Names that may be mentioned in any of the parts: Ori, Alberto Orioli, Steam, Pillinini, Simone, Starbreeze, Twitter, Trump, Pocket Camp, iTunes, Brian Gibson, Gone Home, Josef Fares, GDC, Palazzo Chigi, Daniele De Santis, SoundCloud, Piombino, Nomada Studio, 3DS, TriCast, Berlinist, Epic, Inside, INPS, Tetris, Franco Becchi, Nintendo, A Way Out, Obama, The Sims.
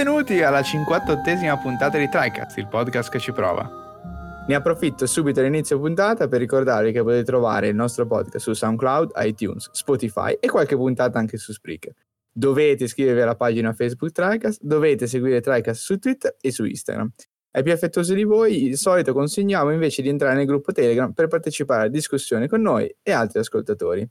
Benvenuti alla 58esima puntata di TriCast, il podcast che ci prova. Ne approfitto subito all'inizio puntata per ricordarvi che potete trovare il nostro podcast su SoundCloud, iTunes, Spotify e qualche puntata anche su Spreaker. Dovete iscrivervi alla pagina Facebook TriCast, dovete seguire TriCast su Twitter e su Instagram. Ai più affettuosi di voi, il solito consigliamo invece di entrare nel gruppo Telegram per partecipare alla discussione con noi e altri ascoltatori.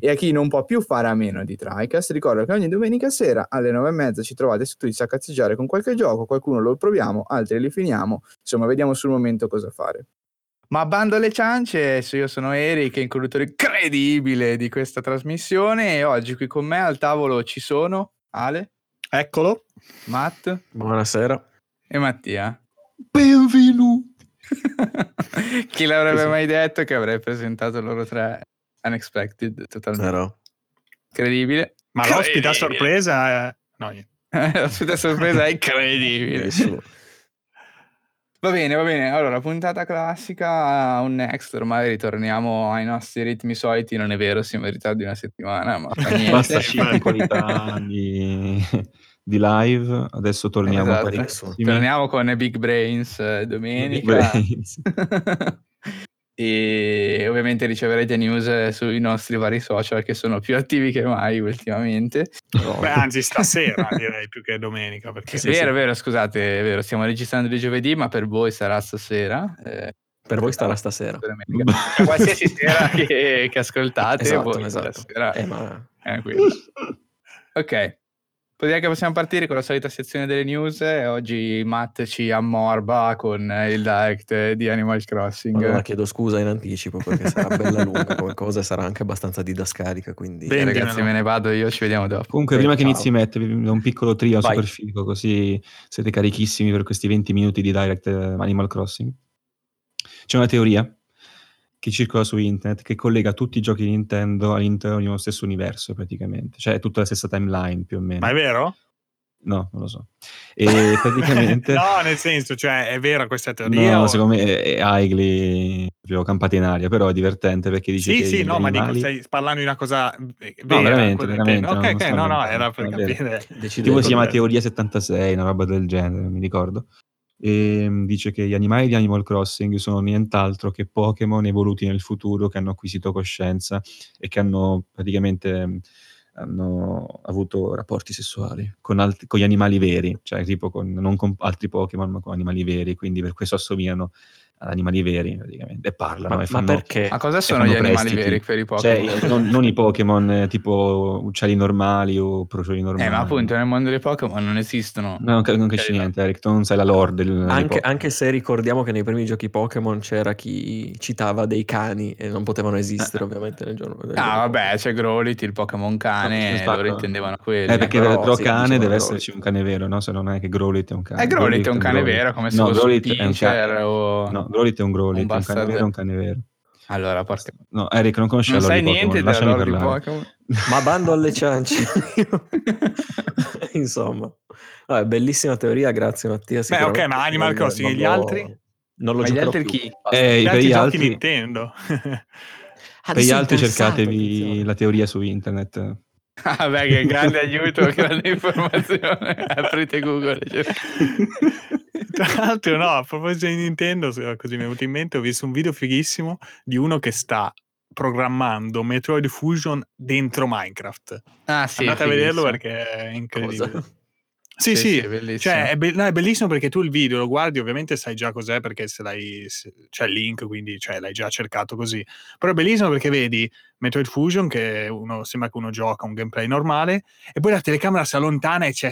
E a chi non può più fare a meno di TriCast, ricordo che ogni domenica sera alle 9:30 ci trovate su Twitch a cazzeggiare con qualche gioco, qualcuno lo proviamo, altri li finiamo, insomma vediamo sul momento cosa fare. Ma bando alle ciance, io sono Eric, il conduttore incredibile di questa trasmissione e oggi qui con me al tavolo ci sono Ale, eccolo, Matt, buonasera, e Mattia. Benvenuti. Chi l'avrebbe mai detto che avrei presentato loro tre unexpected, totalmente incredibile. Ma l'ospite a sorpresa l'ospite a sorpresa è incredibile. Va bene, allora puntata classica, un next, ormai ritorniamo ai nostri ritmi soliti, non è vero, siamo in ritardo di una settimana, ma fa niente. Basta qualità di live, adesso torniamo parecchio. Torniamo con Big Brains domenica. Big Brains. E ovviamente riceverete news sui nostri vari social che sono più attivi che mai ultimamente. Beh, anzi stasera direi più che domenica, perché è vero, scusate, è vero, stiamo registrando di giovedì, ma per voi sarà stasera, per voi sarà stasera, qualsiasi sera che ascoltate, esatto. Stasera. Ok, direi che possiamo partire con la solita sezione delle news. Oggi Matt ci ammorba con il direct di Animal Crossing. Allora chiedo scusa in anticipo perché sarà bella lunga come cosa e sarà anche abbastanza didascalica, quindi bene, ragazzi, me ne vado io, ci vediamo dopo. Comunque prima che inizi mettevi un piccolo trio super figo, così siete carichissimi per questi 20 minuti di direct Animal Crossing. C'è una teoria che circola su internet che collega tutti i giochi di Nintendo all'interno di uno stesso universo praticamente, cioè è tutta la stessa timeline più o meno. Ma è vero? No, non lo so. E praticamente no, nel senso, cioè è vera questa teoria? No, secondo me è Aigli proprio campata in aria, però è divertente perché dice ma dico, stai parlando di una cosa vera? No, veramente. No, era per capire. Tipo si chiama Teoria 76, una roba del genere, non mi ricordo. E dice che gli animali di Animal Crossing sono nient'altro che Pokémon evoluti nel futuro che hanno acquisito coscienza e che hanno praticamente hanno avuto rapporti sessuali con gli animali veri, cioè tipo non con altri Pokémon ma con animali veri, quindi per questo assomigliano ad animali veri praticamente e parlano. Ma perché? Ma cosa sono gli animali veri per i Pokémon? Cioè, non i Pokémon tipo uccelli normali o procioli normali. Ma appunto nel mondo dei Pokémon non esistono. No, non capisci niente, Eric, tu non sai la lore del anche se ricordiamo che nei primi giochi Pokémon c'era chi citava dei cani e non potevano esistere ovviamente nel giorno. Vabbè, c'è Growlithe, il Pokémon cane, loro intendevano quello. Perché però cane deve esserci un cane vero, no? Se non è che Growlithe è un cane. Growlithe è un cane vero, come se fosse un Pinscher o Growlithe è un Growlithe, un cane vero è un cane vero. Allora, no, Eric, non conosci la lore di Pokémon, lasciami parlare. Ma bando alle ciance. Insomma. Vabbè, bellissima teoria, grazie Mattia. Beh, ok, ma Animal Crossing e gli altri? Non lo giocherò più. Chi? Gli altri giochi Nintendo. Per gli altri cercatevi la teoria su internet. Ah beh, che grande aiuto, grande informazione. Aprite Google. Tra l'altro a proposito di Nintendo, così mi è venuto in mente, ho visto un video fighissimo di uno che sta programmando Metroid Fusion dentro Minecraft. Andate a vederlo perché è incredibile. Cosa? Sì, è bellissimo. Cioè, è bellissimo perché tu il video lo guardi, ovviamente sai già cos'è perché c'è il link, quindi l'hai già cercato così. Però è bellissimo perché vedi Metroid Fusion, che sembra che uno gioca un gameplay normale, e poi la telecamera si allontana e c'è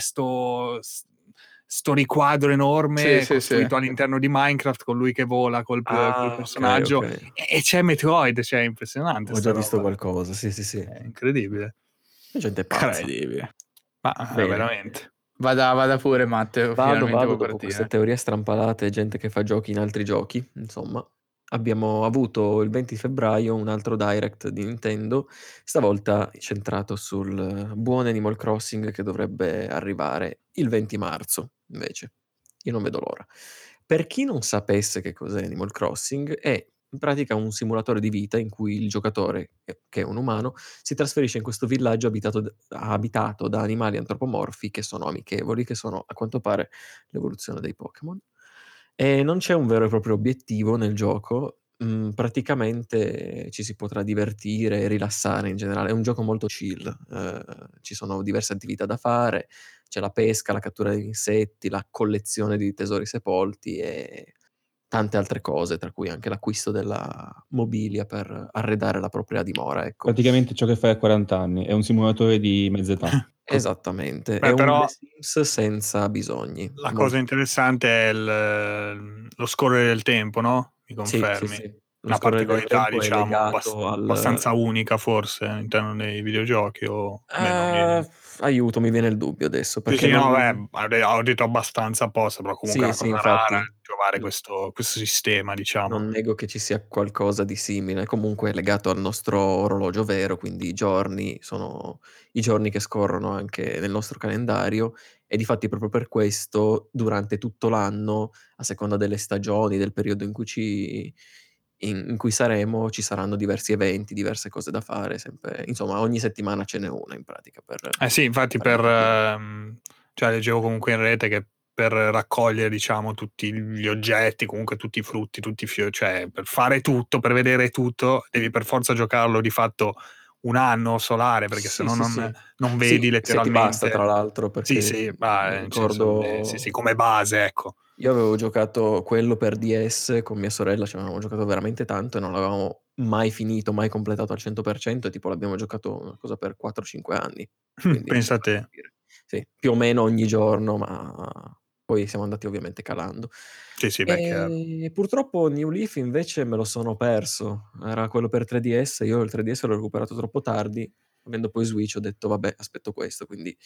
sto riquadro enorme costruito all'interno di Minecraft con lui che vola col personaggio E c'è Metroid, cioè è impressionante. Ho già visto qualcosa, sì. È incredibile. La gente è pazza. Incredibile. Ma veramente. Vada pure Matteo, vado con queste teorie strampalate, gente che fa giochi in altri giochi, insomma. Abbiamo avuto il 20 febbraio un altro direct di Nintendo, stavolta centrato sul buon Animal Crossing che dovrebbe arrivare il 20 marzo, invece. Io non vedo l'ora. Per chi non sapesse che cos'è Animal Crossing, è in pratica un simulatore di vita in cui il giocatore, che è un umano, si trasferisce in questo villaggio abitato da animali antropomorfi che sono amichevoli, che sono a quanto pare l'evoluzione dei Pokémon. E non c'è un vero e proprio obiettivo nel gioco, praticamente ci si potrà divertire e rilassare in generale. È un gioco molto chill, ci sono diverse attività da fare, c'è la pesca, la cattura degli insetti, la collezione di tesori sepolti e tante altre cose, tra cui anche l'acquisto della mobilia per arredare la propria dimora, ecco. Praticamente ciò che fai a 40 anni, è un simulatore di mezz'età. Esattamente. Beh, è però un The Sims senza bisogni. La cosa interessante è lo scorrere del tempo, no? Mi confermi? Sì, sì, sì. Una particolarità, diciamo, abbastanza unica forse all'interno dei videogiochi o meno. Aiuto, mi viene il dubbio adesso perché sì, non... ho detto abbastanza apposta, però comunque sì, è una cosa rara trovare questo sistema, diciamo. Non nego che ci sia qualcosa di simile, comunque è legato al nostro orologio vero, quindi i giorni sono i giorni che scorrono anche nel nostro calendario e difatti proprio per questo durante tutto l'anno, a seconda delle stagioni, del periodo in cui saremo, ci saranno diversi eventi, diverse cose da fare, sempre, insomma ogni settimana ce n'è una in pratica. Sì, infatti cioè, leggevo comunque in rete che per raccogliere, diciamo, tutti gli oggetti, comunque tutti i frutti, tutti i fiori, cioè per fare tutto, per vedere tutto, devi per forza giocarlo di fatto un anno solare, perché sennò non vedi letteralmente. Se ti basta, tra l'altro, perché come base, ecco. Io avevo giocato quello per DS con mia sorella, ci avevamo giocato veramente tanto e non l'avevamo mai finito, mai completato al 100%, e tipo l'abbiamo giocato una cosa per 4-5 anni. Pensa a te. Sì, più o meno ogni giorno, ma poi siamo andati ovviamente calando. Sì, sì, beh, purtroppo New Leaf invece me lo sono perso, era quello per 3DS, io il 3DS l'ho recuperato troppo tardi. Avendo poi Switch ho detto vabbè, aspetto questo, quindi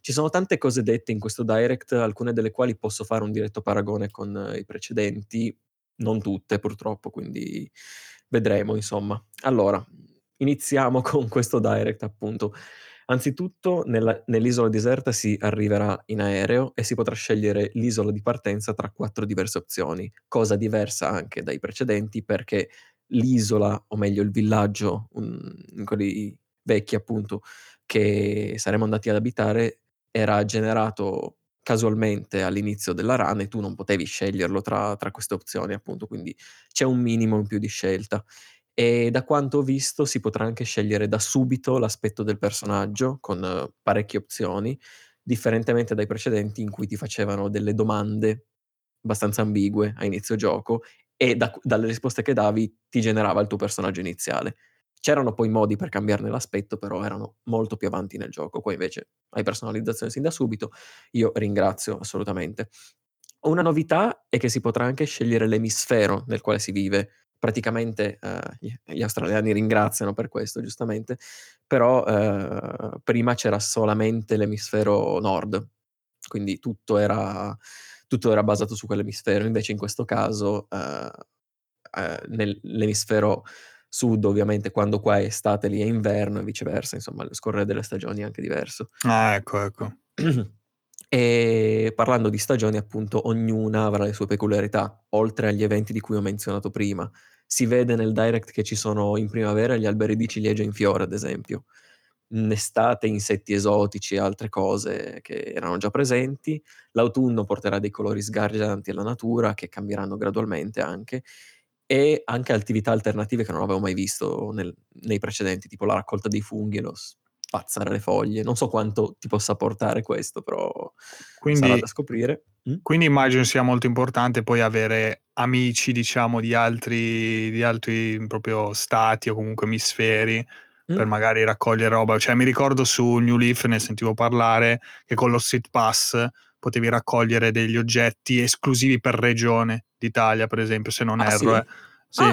ci sono tante cose dette in questo Direct, alcune delle quali posso fare un diretto paragone con i precedenti, non tutte purtroppo, quindi vedremo insomma. Allora, iniziamo con questo Direct appunto. Anzitutto nell'isola deserta si arriverà in aereo e si potrà scegliere l'isola di partenza tra 4 diverse opzioni, cosa diversa anche dai precedenti perché l'isola, o meglio il villaggio, in quelli vecchi appunto che saremmo andati ad abitare, era generato casualmente all'inizio della run e tu non potevi sceglierlo tra queste opzioni appunto, quindi c'è un minimo in più di scelta. E da quanto ho visto si potrà anche scegliere da subito l'aspetto del personaggio con parecchie opzioni, differentemente dai precedenti in cui ti facevano delle domande abbastanza ambigue a inizio gioco e dalle risposte che davi ti generava il tuo personaggio iniziale. C'erano poi modi per cambiarne l'aspetto, però erano molto più avanti nel gioco. Poi invece hai personalizzazione sin da subito, io ringrazio assolutamente. Una novità è che si potrà anche scegliere l'emisfero nel quale si vive. Praticamente gli australiani ringraziano per questo, giustamente, però prima c'era solamente l'emisfero nord, quindi tutto era basato su quell'emisfero. Invece in questo caso nell'emisfero sud, ovviamente, quando qua è estate lì è inverno e viceversa, insomma lo scorrere delle stagioni è anche diverso. Ecco E parlando di stagioni appunto, ognuna avrà le sue peculiarità oltre agli eventi di cui ho menzionato prima. Si vede nel Direct che ci sono in primavera gli alberi di ciliegia in fiore ad esempio, in estate insetti esotici e altre cose che erano già presenti, l'autunno porterà dei colori sgargianti alla natura che cambieranno gradualmente anche, e anche attività alternative che non avevo mai visto nei precedenti, tipo la raccolta dei funghi e lo spazzare le foglie. Non so quanto ti possa portare questo, però quindi sarà da scoprire. Quindi immagino sia molto importante poi avere amici, diciamo, di altri proprio stati o comunque emisferi per magari raccogliere roba. Cioè mi ricordo su New Leaf ne sentivo parlare che con lo Street Pass potevi raccogliere degli oggetti esclusivi per regione d'Italia, per esempio, se non erro. Sì.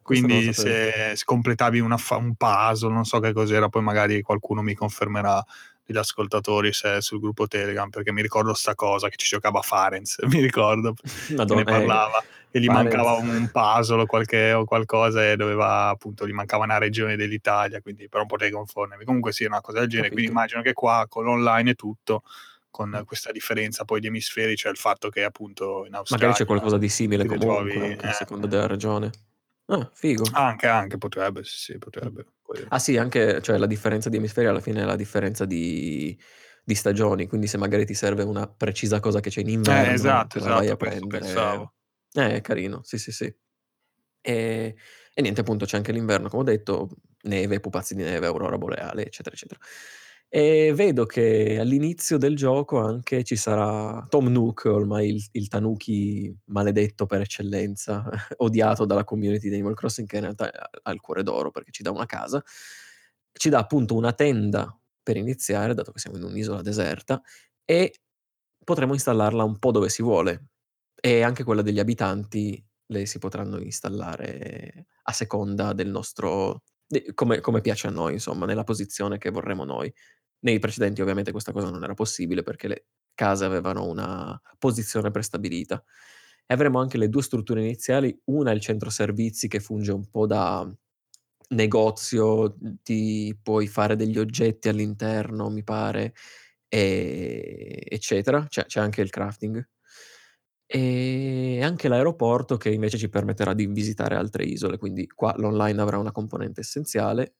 Quindi se completavi un puzzle, non so che cos'era, poi magari qualcuno mi confermerà degli ascoltatori se è sul gruppo Telegram, perché mi ricordo sta cosa che ci giocava Fares, mi ricordo, Madonna, ne parlava. E gli mancava un puzzle o qualcosa e doveva appunto, gli mancava una regione dell'Italia, quindi però potrei confondermi. Comunque sì, una cosa del genere, quindi immagino che qua con l'online e tutto con questa differenza poi di emisferi, cioè il fatto che appunto in Australia magari c'è qualcosa di simile comunque, trovi, anche a seconda della regione. Ah, figo. Anche potrebbe, sì, potrebbe. Ah sì, anche, cioè la differenza di emisferi alla fine è la differenza di stagioni, quindi se magari ti serve una precisa cosa che c'è in inverno, esatto, vai a prendere. Pensavo. È carino, sì. E niente, appunto c'è anche l'inverno, come ho detto, neve, pupazzi di neve, aurora boreale, eccetera, eccetera. E vedo che all'inizio del gioco anche ci sarà Tom Nook, ormai il tanuki maledetto per eccellenza, odiato dalla community di Animal Crossing, che in realtà ha il cuore d'oro perché ci dà una casa, ci dà appunto una tenda per iniziare, dato che siamo in un'isola deserta, e potremo installarla un po' dove si vuole, e anche quella degli abitanti le si potranno installare a seconda del nostro, come piace a noi, insomma, nella posizione che vorremmo noi. Nei precedenti ovviamente questa cosa non era possibile perché le case avevano una posizione prestabilita. E avremo anche le due strutture iniziali, una è il centro servizi che funge un po' da negozio, ti puoi fare degli oggetti all'interno, mi pare, eccetera, c'è anche il crafting, e anche l'aeroporto che invece ci permetterà di visitare altre isole, quindi qua l'online avrà una componente essenziale.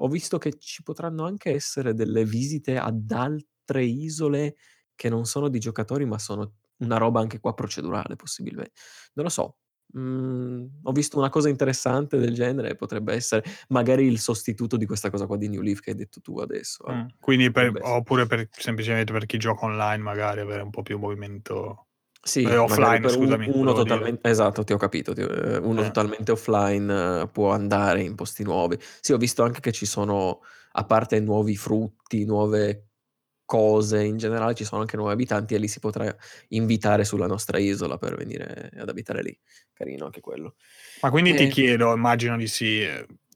Ho visto che ci potranno anche essere delle visite ad altre isole che non sono di giocatori, ma sono una roba anche qua procedurale possibilmente, non lo so. Ho visto una cosa interessante del genere, potrebbe essere magari il sostituto di questa cosa qua di New Leaf che hai detto tu adesso. Quindi oppure semplicemente per chi gioca online magari avere un po' più movimento, sì, offline, per scusami, uno totalmente, esatto, ti ho capito, uno totalmente offline può andare in posti nuovi. Sì, ho visto anche che ci sono, a parte nuovi frutti, nuove cose in generale, ci sono anche nuovi abitanti e lì si potrà invitare sulla nostra isola per venire ad abitare lì. Carino anche quello. Ma quindi ti chiedo, immagino di sì,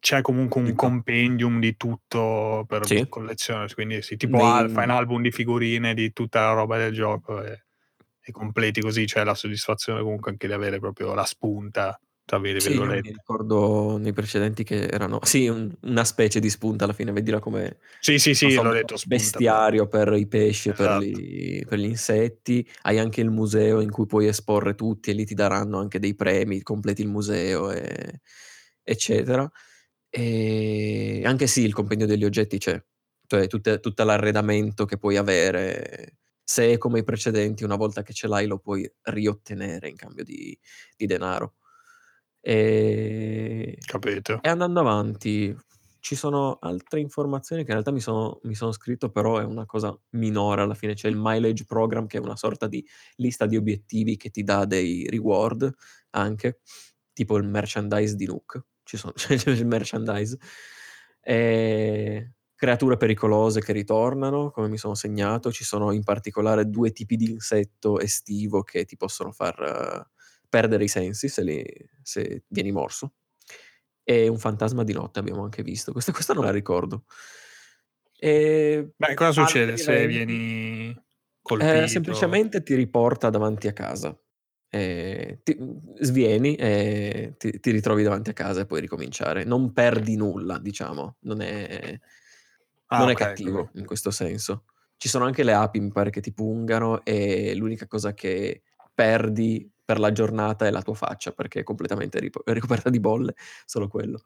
c'è comunque un compendium di tutto per collezione, quindi sì, tipo fai un album di figurine di tutta la roba del gioco e completi così, c'è la soddisfazione comunque anche di avere proprio la spunta. Sì, mi ricordo nei precedenti che erano una specie di spunta alla fine, vedila come l'ho detto, bestiario per i pesci, esatto, per gli insetti. Hai anche il museo in cui puoi esporre tutti e lì ti daranno anche dei premi, completi il museo eccetera. E anche il compendio degli oggetti c'è, cioè tutto l'arredamento che puoi avere. Se è come i precedenti, una volta che ce l'hai lo puoi riottenere in cambio di denaro. Capito. E andando avanti ci sono altre informazioni che in realtà mi sono scritto, però è una cosa minore alla fine. C'è il mileage program che è una sorta di lista di obiettivi che ti dà dei reward, anche tipo il merchandise di Nook, c'è il merchandise, creature pericolose che ritornano, come mi sono segnato. Ci sono in particolare due tipi di insetto estivo che ti possono far perdere i sensi se vieni morso, e un fantasma di notte abbiamo anche visto. Questa non la ricordo. Cosa succede se vieni colpito? Semplicemente ti riporta davanti a casa, ti svieni e ti ritrovi davanti a casa e puoi ricominciare. Non perdi nulla, diciamo, non è cattivo, ecco, in questo senso. Ci sono anche le api, mi pare, che ti pungano, e l'unica cosa che perdi per la giornata è la tua faccia, perché è completamente ricoperta di bolle, solo quello.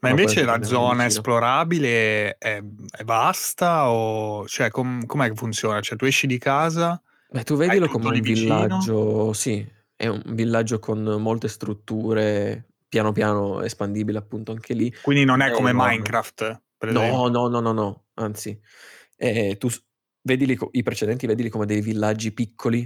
Ma invece la zona esplorabile è vasta, o cioè com'è che funziona? Cioè tu esci di casa, tu vedilo come un villaggio, sì, è un villaggio con molte strutture, piano piano espandibile appunto anche lì. Quindi non è come Minecraft, per esempio? No, anzi, tu vedi i precedenti, vedili come dei villaggi piccoli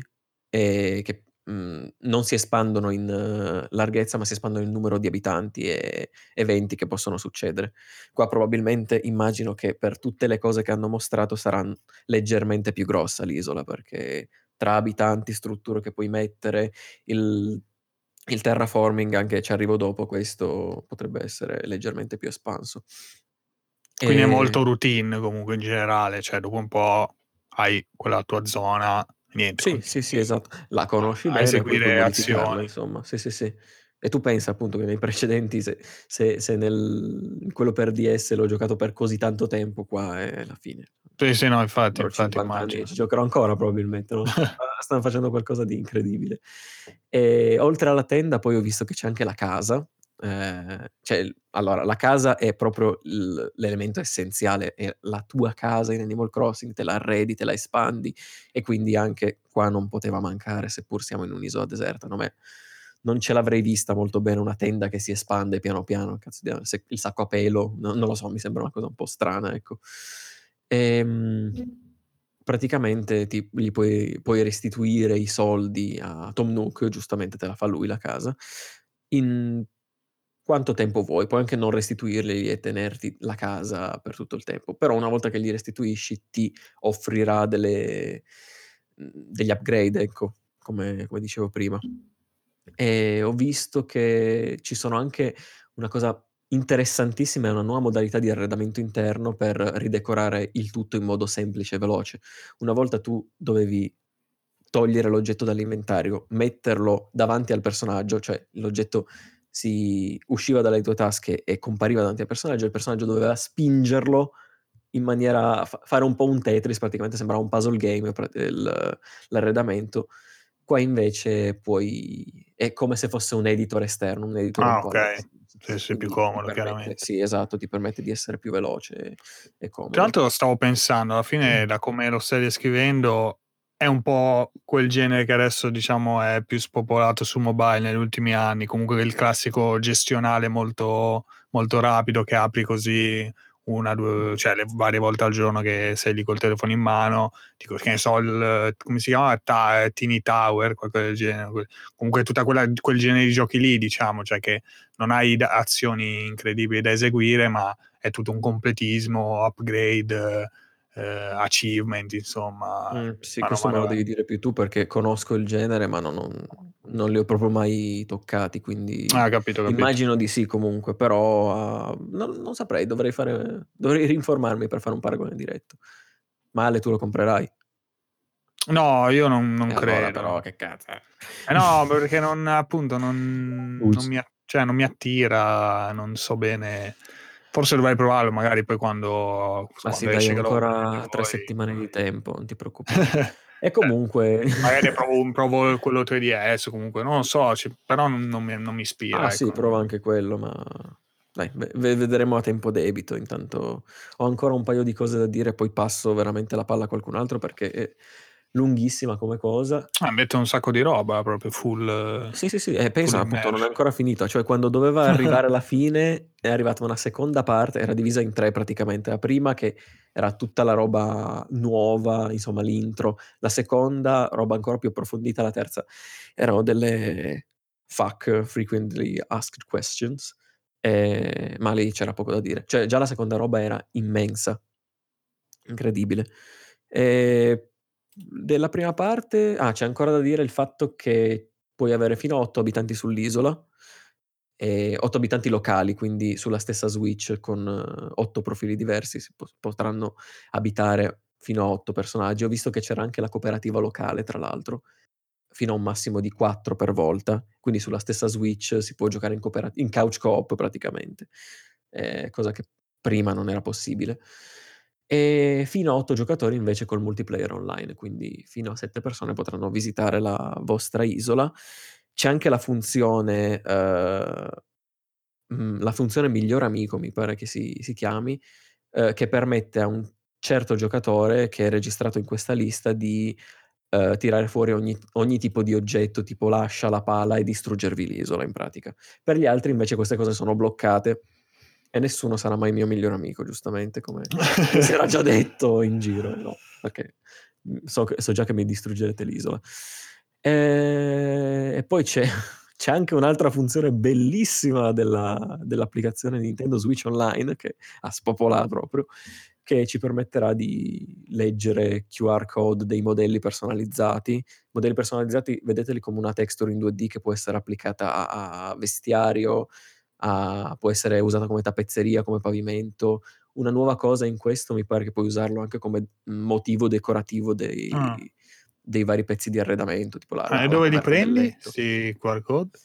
che non si espandono in larghezza, ma si espandono in numero di abitanti e eventi che possono succedere. Qua probabilmente, immagino che per tutte le cose che hanno mostrato sarà leggermente più grossa l'isola, perché tra abitanti, strutture che puoi mettere, il terraforming, anche ci arrivo dopo, questo potrebbe essere leggermente più espanso. Quindi è molto routine comunque in generale, cioè dopo un po' hai quella tua zona. Niente. Sì, esatto. La conosci bene, seguire azioni, insomma. Sì. E tu pensa appunto che nei precedenti, se nel quello per DS l'ho giocato per così tanto tempo, qua è la fine. Sì, no, infatti immagino. Ci giocherò ancora probabilmente, no? Stanno facendo qualcosa di incredibile. E, oltre alla tenda, poi ho visto che c'è anche la casa. Allora, la casa è proprio l'elemento essenziale, è la tua casa in Animal Crossing, te la arredi, te la espandi, e quindi anche qua non poteva mancare, seppur siamo in un'isola deserta. Non ce l'avrei vista molto bene una tenda che si espande piano piano, il sacco a pelo, non lo so, mi sembra una cosa un po' strana, ecco. Praticamente gli puoi restituire i soldi a Tom Nook, giustamente te la fa lui la casa, in quanto tempo vuoi. Puoi anche non restituirli e tenerti la casa per tutto il tempo, però una volta che gli restituisci ti offrirà degli upgrade, ecco, come dicevo prima. E ho visto che ci sono anche una cosa interessantissima, è una nuova modalità di arredamento interno per ridecorare il tutto in modo semplice e veloce. Una volta tu dovevi togliere l'oggetto dall'inventario, metterlo davanti al personaggio, cioè l'oggetto si usciva dalle tue tasche e compariva davanti al personaggio, il personaggio doveva spingerlo in maniera, fare un po' un Tetris, praticamente sembrava un puzzle game l'arredamento. Qua invece è come se fosse un editor esterno, un editor ok, se più comodo, chiaramente. Sì, esatto, ti permette di essere più veloce e comodo. Tra l'altro stavo pensando, alla fine, da come lo stai descrivendo, è un po' quel genere che adesso, diciamo, è più spopolato su mobile negli ultimi anni, comunque il classico gestionale molto, molto rapido, che apri così una, due, cioè le varie volte al giorno che sei lì col telefono in mano, dico, che ne so, come si chiama, Tiny Tower, qualcosa del genere, comunque tutta quel genere di giochi lì, diciamo, cioè che non hai azioni incredibili da eseguire, ma è tutto un completismo, upgrade, achievement, insomma. Sì, questo me lo devi dire più tu, perché conosco il genere ma non li ho proprio mai toccati, quindi capito. Immagino di sì, comunque, però non saprei, dovrei rinformarmi per fare un paragone diretto. Ma Ale, tu lo comprerai? No, io non credo. Allora, però, che cazzo. No, perché non mi attira, non so bene. Forse dovrei provarlo, magari poi quando sì, esce, dai, ancora 3 settimane di tempo, non ti preoccupare. E comunque... magari provo quello 3DS, comunque, non lo so, però non mi ispira. Ah ecco. Sì, provo anche quello, ma dai, vedremo a tempo debito. Intanto ho ancora un paio di cose da dire, poi passo veramente la palla a qualcun altro, perché è lunghissima come cosa. Mette un sacco di roba, proprio full. Sì, pensa, appunto, non è ancora finita, cioè quando doveva arrivare alla fine è arrivata una seconda parte, era divisa in 3 praticamente. La prima, che era tutta la roba nuova, insomma l'intro, la seconda roba ancora più approfondita, la terza erano delle FAQ, frequently asked questions, ma lì c'era poco da dire, cioè già la seconda roba era immensa, incredibile. Della prima parte c'è ancora da dire il fatto che puoi avere fino a 8 abitanti sull'isola, 8 abitanti locali, quindi sulla stessa Switch con 8 profili diversi si potranno abitare fino a 8 personaggi. Ho visto che c'era anche la cooperativa locale, tra l'altro, fino a un massimo di 4 per volta, quindi sulla stessa Switch si può giocare in couch co-op praticamente, cosa che prima non era possibile. E fino a 8 giocatori invece col multiplayer online, quindi fino a 7 persone potranno visitare la vostra isola. C'è anche la funzione miglior amico, mi pare che si chiami, che permette a un certo giocatore che è registrato in questa lista di tirare fuori ogni tipo di oggetto, tipo l'ascia, la pala, e distruggervi l'isola in pratica. Per gli altri invece queste cose sono bloccate, e nessuno sarà mai mio miglior amico, giustamente, come si era già detto in giro, no? Perché so già che mi distruggerete l'isola. E poi c'è anche un'altra funzione bellissima dell'applicazione Nintendo Switch Online, che ha spopolato proprio, che ci permetterà di leggere QR code dei modelli personalizzati. Modelli personalizzati, vedeteli come una texture in 2D che può essere applicata a vestiario, può essere usata come tappezzeria, come pavimento. Una nuova cosa in questo, mi pare che puoi usarlo anche come motivo decorativo dei vari pezzi di arredamento, tipo la dove li prendi? Sì, QR code.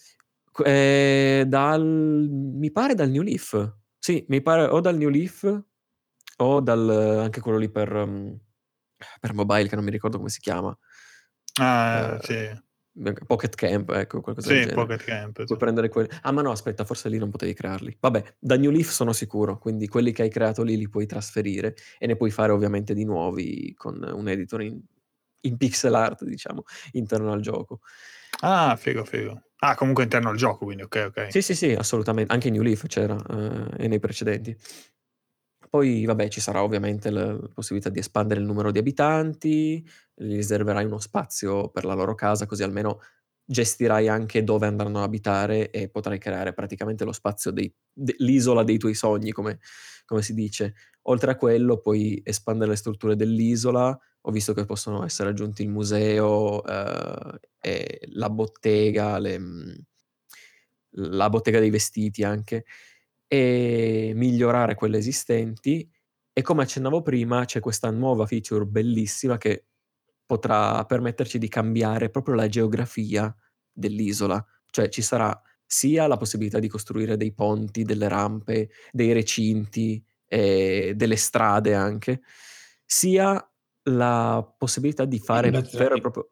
Mi pare dal New Leaf. Sì, mi pare o dal New Leaf o dal anche quello lì per mobile, che non mi ricordo come si chiama. Ah, sì. Pocket Camp, ecco, qualcosa del genere. Pocket Camp, puoi prendere quelli. Ah, ma no, aspetta, forse lì non potevi crearli. Vabbè, da New Leaf sono sicuro, quindi quelli che hai creato lì li puoi trasferire e ne puoi fare ovviamente di nuovi con un editor in pixel art, diciamo, interno al gioco. Ah, figo. Ah, comunque interno al gioco, quindi ok. Sì, assolutamente. Anche New Leaf c'era e nei precedenti. Poi, vabbè, ci sarà ovviamente la possibilità di espandere il numero di abitanti, gli riserverai uno spazio per la loro casa, così almeno gestirai anche dove andranno ad abitare e potrai creare praticamente lo spazio dell'isola dei tuoi sogni, come si dice. Oltre a quello, puoi espandere le strutture dell'isola. Ho visto che possono essere aggiunti il museo, e la bottega, la bottega dei vestiti anche, e migliorare quelle esistenti. E come accennavo prima, c'è questa nuova feature bellissima che potrà permetterci di cambiare proprio la geografia dell'isola, cioè ci sarà sia la possibilità di costruire dei ponti, delle rampe, dei recinti e delle strade anche, sia la possibilità di fare vero e proprio...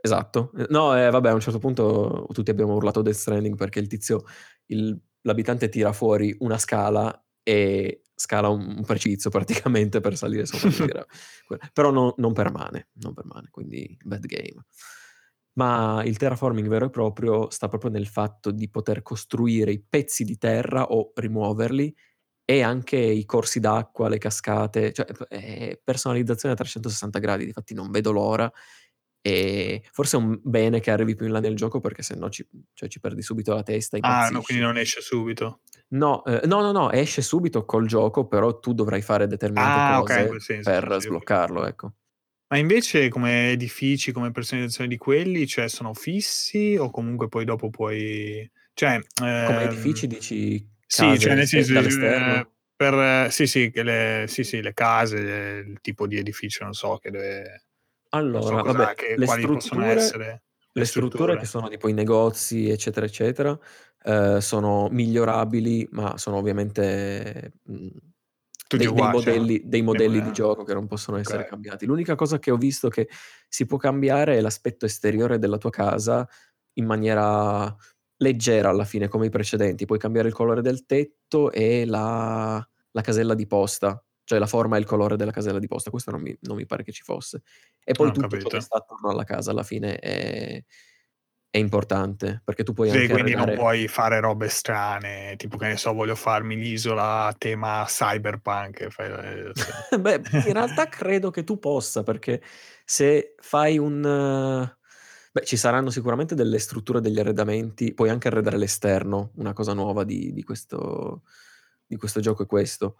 Esatto. No, vabbè, a un certo punto tutti abbiamo urlato Death Stranding perché il tizio... L'abitante tira fuori una scala e scala un precipizio praticamente per salire sopra. Però non permane, quindi bad game. Ma il terraforming vero e proprio sta proprio nel fatto di poter costruire i pezzi di terra o rimuoverli, e anche i corsi d'acqua, le cascate, cioè personalizzazione a 360 gradi. Difatti non vedo l'ora. E forse è un bene che arrivi più in là nel gioco, perché sennò ci perdi subito la testa. Impazzisci. Ah, no, quindi non esce subito? No, esce subito col gioco, però tu dovrai fare determinate cose, okay, senso, per sbloccarlo, ecco. Ma invece come edifici, come personalizzazione di quelli, cioè sono fissi o comunque poi dopo puoi... Cioè, come edifici dici case, sì, cioè, nel senso, dall'esterno? Le case, il tipo di edificio, non so, che deve... Allora, vabbè, le strutture che sono tipo i negozi, eccetera, eccetera, sono migliorabili, ma sono ovviamente dei modelli di gioco che non possono essere cambiati. L'unica cosa che ho visto che si può cambiare è l'aspetto esteriore della tua casa in maniera leggera, alla fine, come i precedenti. Puoi cambiare il colore del tetto e la casella di posta. Cioè la forma e il colore della casella di posta, questo non mi pare che ci fosse. E poi tutto ciò che sta attorno alla casa alla fine è importante, perché tu puoi anche quindi non puoi fare robe strane, tipo che ne so, voglio farmi l'isola tema cyberpunk. Beh, in realtà credo che tu possa, perché se fai ci saranno sicuramente delle strutture, degli arredamenti, puoi anche arredare l'esterno, una cosa nuova di questo gioco è questo.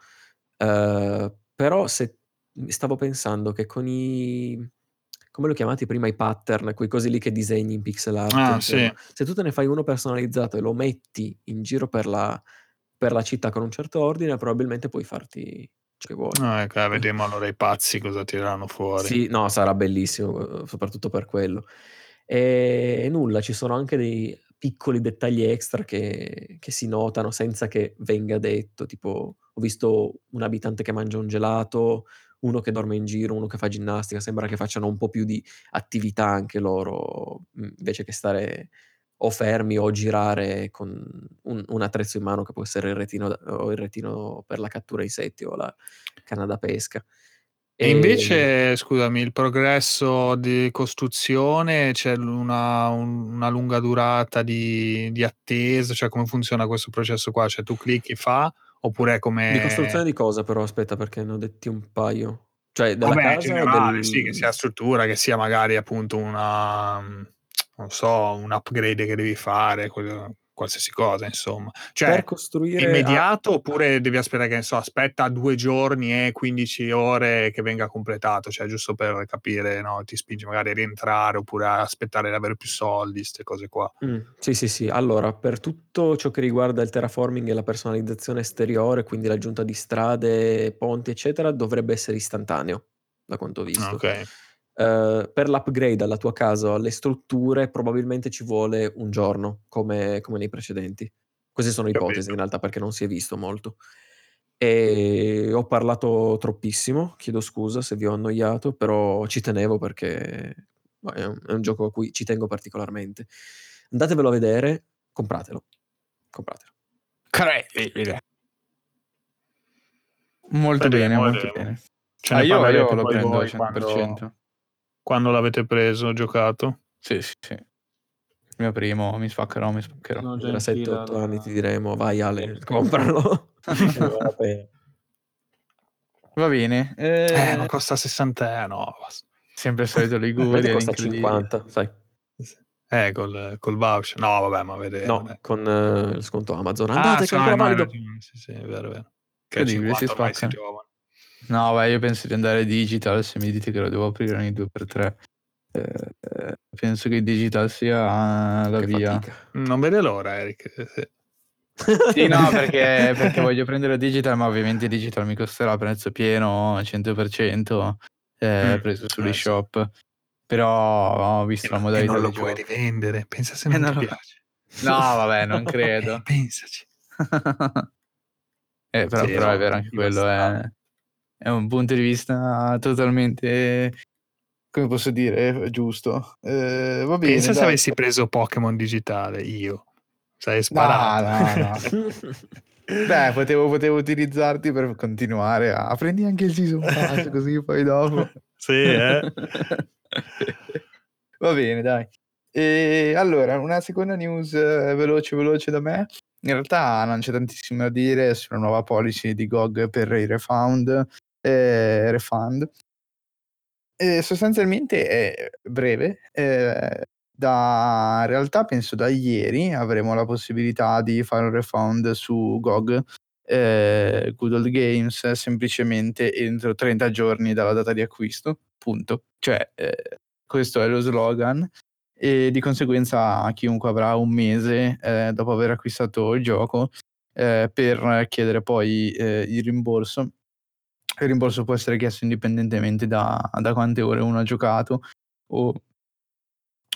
Però se stavo pensando che con come lo chiamate prima, i pattern, quei cosi lì che disegni in pixel art, sì. Se tu te ne fai uno personalizzato e lo metti in giro per la città con un certo ordine, probabilmente puoi farti ciò che vuoi. Ecco, vedremo allora i pazzi cosa tirano fuori. Sì, no, sarà bellissimo, soprattutto per quello. E nulla, ci sono anche dei piccoli dettagli extra che si notano senza che venga detto, tipo ho visto un abitante che mangia un gelato, uno che dorme in giro, uno che fa ginnastica, sembra che facciano un po' più di attività anche loro, invece che stare o fermi o girare con un attrezzo in mano che può essere il retino per la cattura insetti o la canna da pesca. E invece, scusami, il progresso di costruzione, c'è una lunga durata di attesa, cioè come funziona questo processo qua? Cioè tu clicchi, fa, oppure come... Di costruzione di cosa però? Aspetta, perché ne ho detti un paio. Cioè della casa generale, sì, che sia struttura, che sia magari appunto un upgrade che devi fare, qualsiasi cosa, insomma. Cioè, per costruire immediato oppure devi aspettare, che ne so, aspetta 2 giorni e 15 ore che venga completato, cioè giusto per capire, no, ti spingi magari a rientrare oppure a aspettare di avere più soldi, queste cose qua. Sì. Allora, per tutto ciò che riguarda il terraforming e la personalizzazione esteriore, quindi l'aggiunta di strade, ponti, eccetera, dovrebbe essere istantaneo, da quanto ho visto. Ok. per l'upgrade alla tua casa, alle strutture, probabilmente ci vuole un giorno, come nei precedenti. Queste sono ipotesi in realtà, perché non si è visto molto. E ho parlato troppissimo, chiedo scusa se vi ho annoiato, però ci tenevo perché è un gioco a cui ci tengo particolarmente. Andatevelo a vedere, compratelo. Molto bene. Io lo prendo al 100%. Quando l'avete preso, giocato? Sì. Il mio primo, mi spaccherò. No, tra 7-8 anni ti diremo, vai Ale, compralo. Va bene. Ma costa 60 euro. Sempre il solito Liguria. Costa 50, sai. Col voucher. No, vabbè, ma vedete. No, vabbè. Con il sconto Amazon. Andate, che è ancora valido. Sì, vero. Che si spacca. No, beh, io penso di andare digital. Se mi dite che lo devo aprire ogni 2x3, penso che digital sia la via. Fatica. Non vede l'ora, Eric. Sì, no, perché voglio prendere digital, ma ovviamente digital mi costerà prezzo pieno 100%, preso sugli shop. Però ho visto la modalità. Non lo puoi rivendere. Pensa se non ti piace. No, vabbè, non credo. Pensaci. Però è vero anche quello, è un punto di vista totalmente, come posso dire, giusto. Va bene. Pensa se avessi preso Pokémon digitale, io sarei sparato. No. Beh, potevo utilizzarti per continuare a prendi anche il season pass, così poi dopo. Sì, Va bene, dai. E allora, una seconda news veloce da me. In realtà non c'è tantissimo da dire sulla nuova policy di GOG per i refund. Sostanzialmente è breve. In realtà penso da ieri avremo la possibilità di fare un refund su GOG, Good Old Games, semplicemente entro 30 giorni dalla data di acquisto, punto. Cioè, questo è lo slogan, e di conseguenza chiunque avrà un mese dopo aver acquistato il gioco per chiedere poi il rimborso. Il rimborso può essere chiesto indipendentemente da quante ore uno ha giocato, o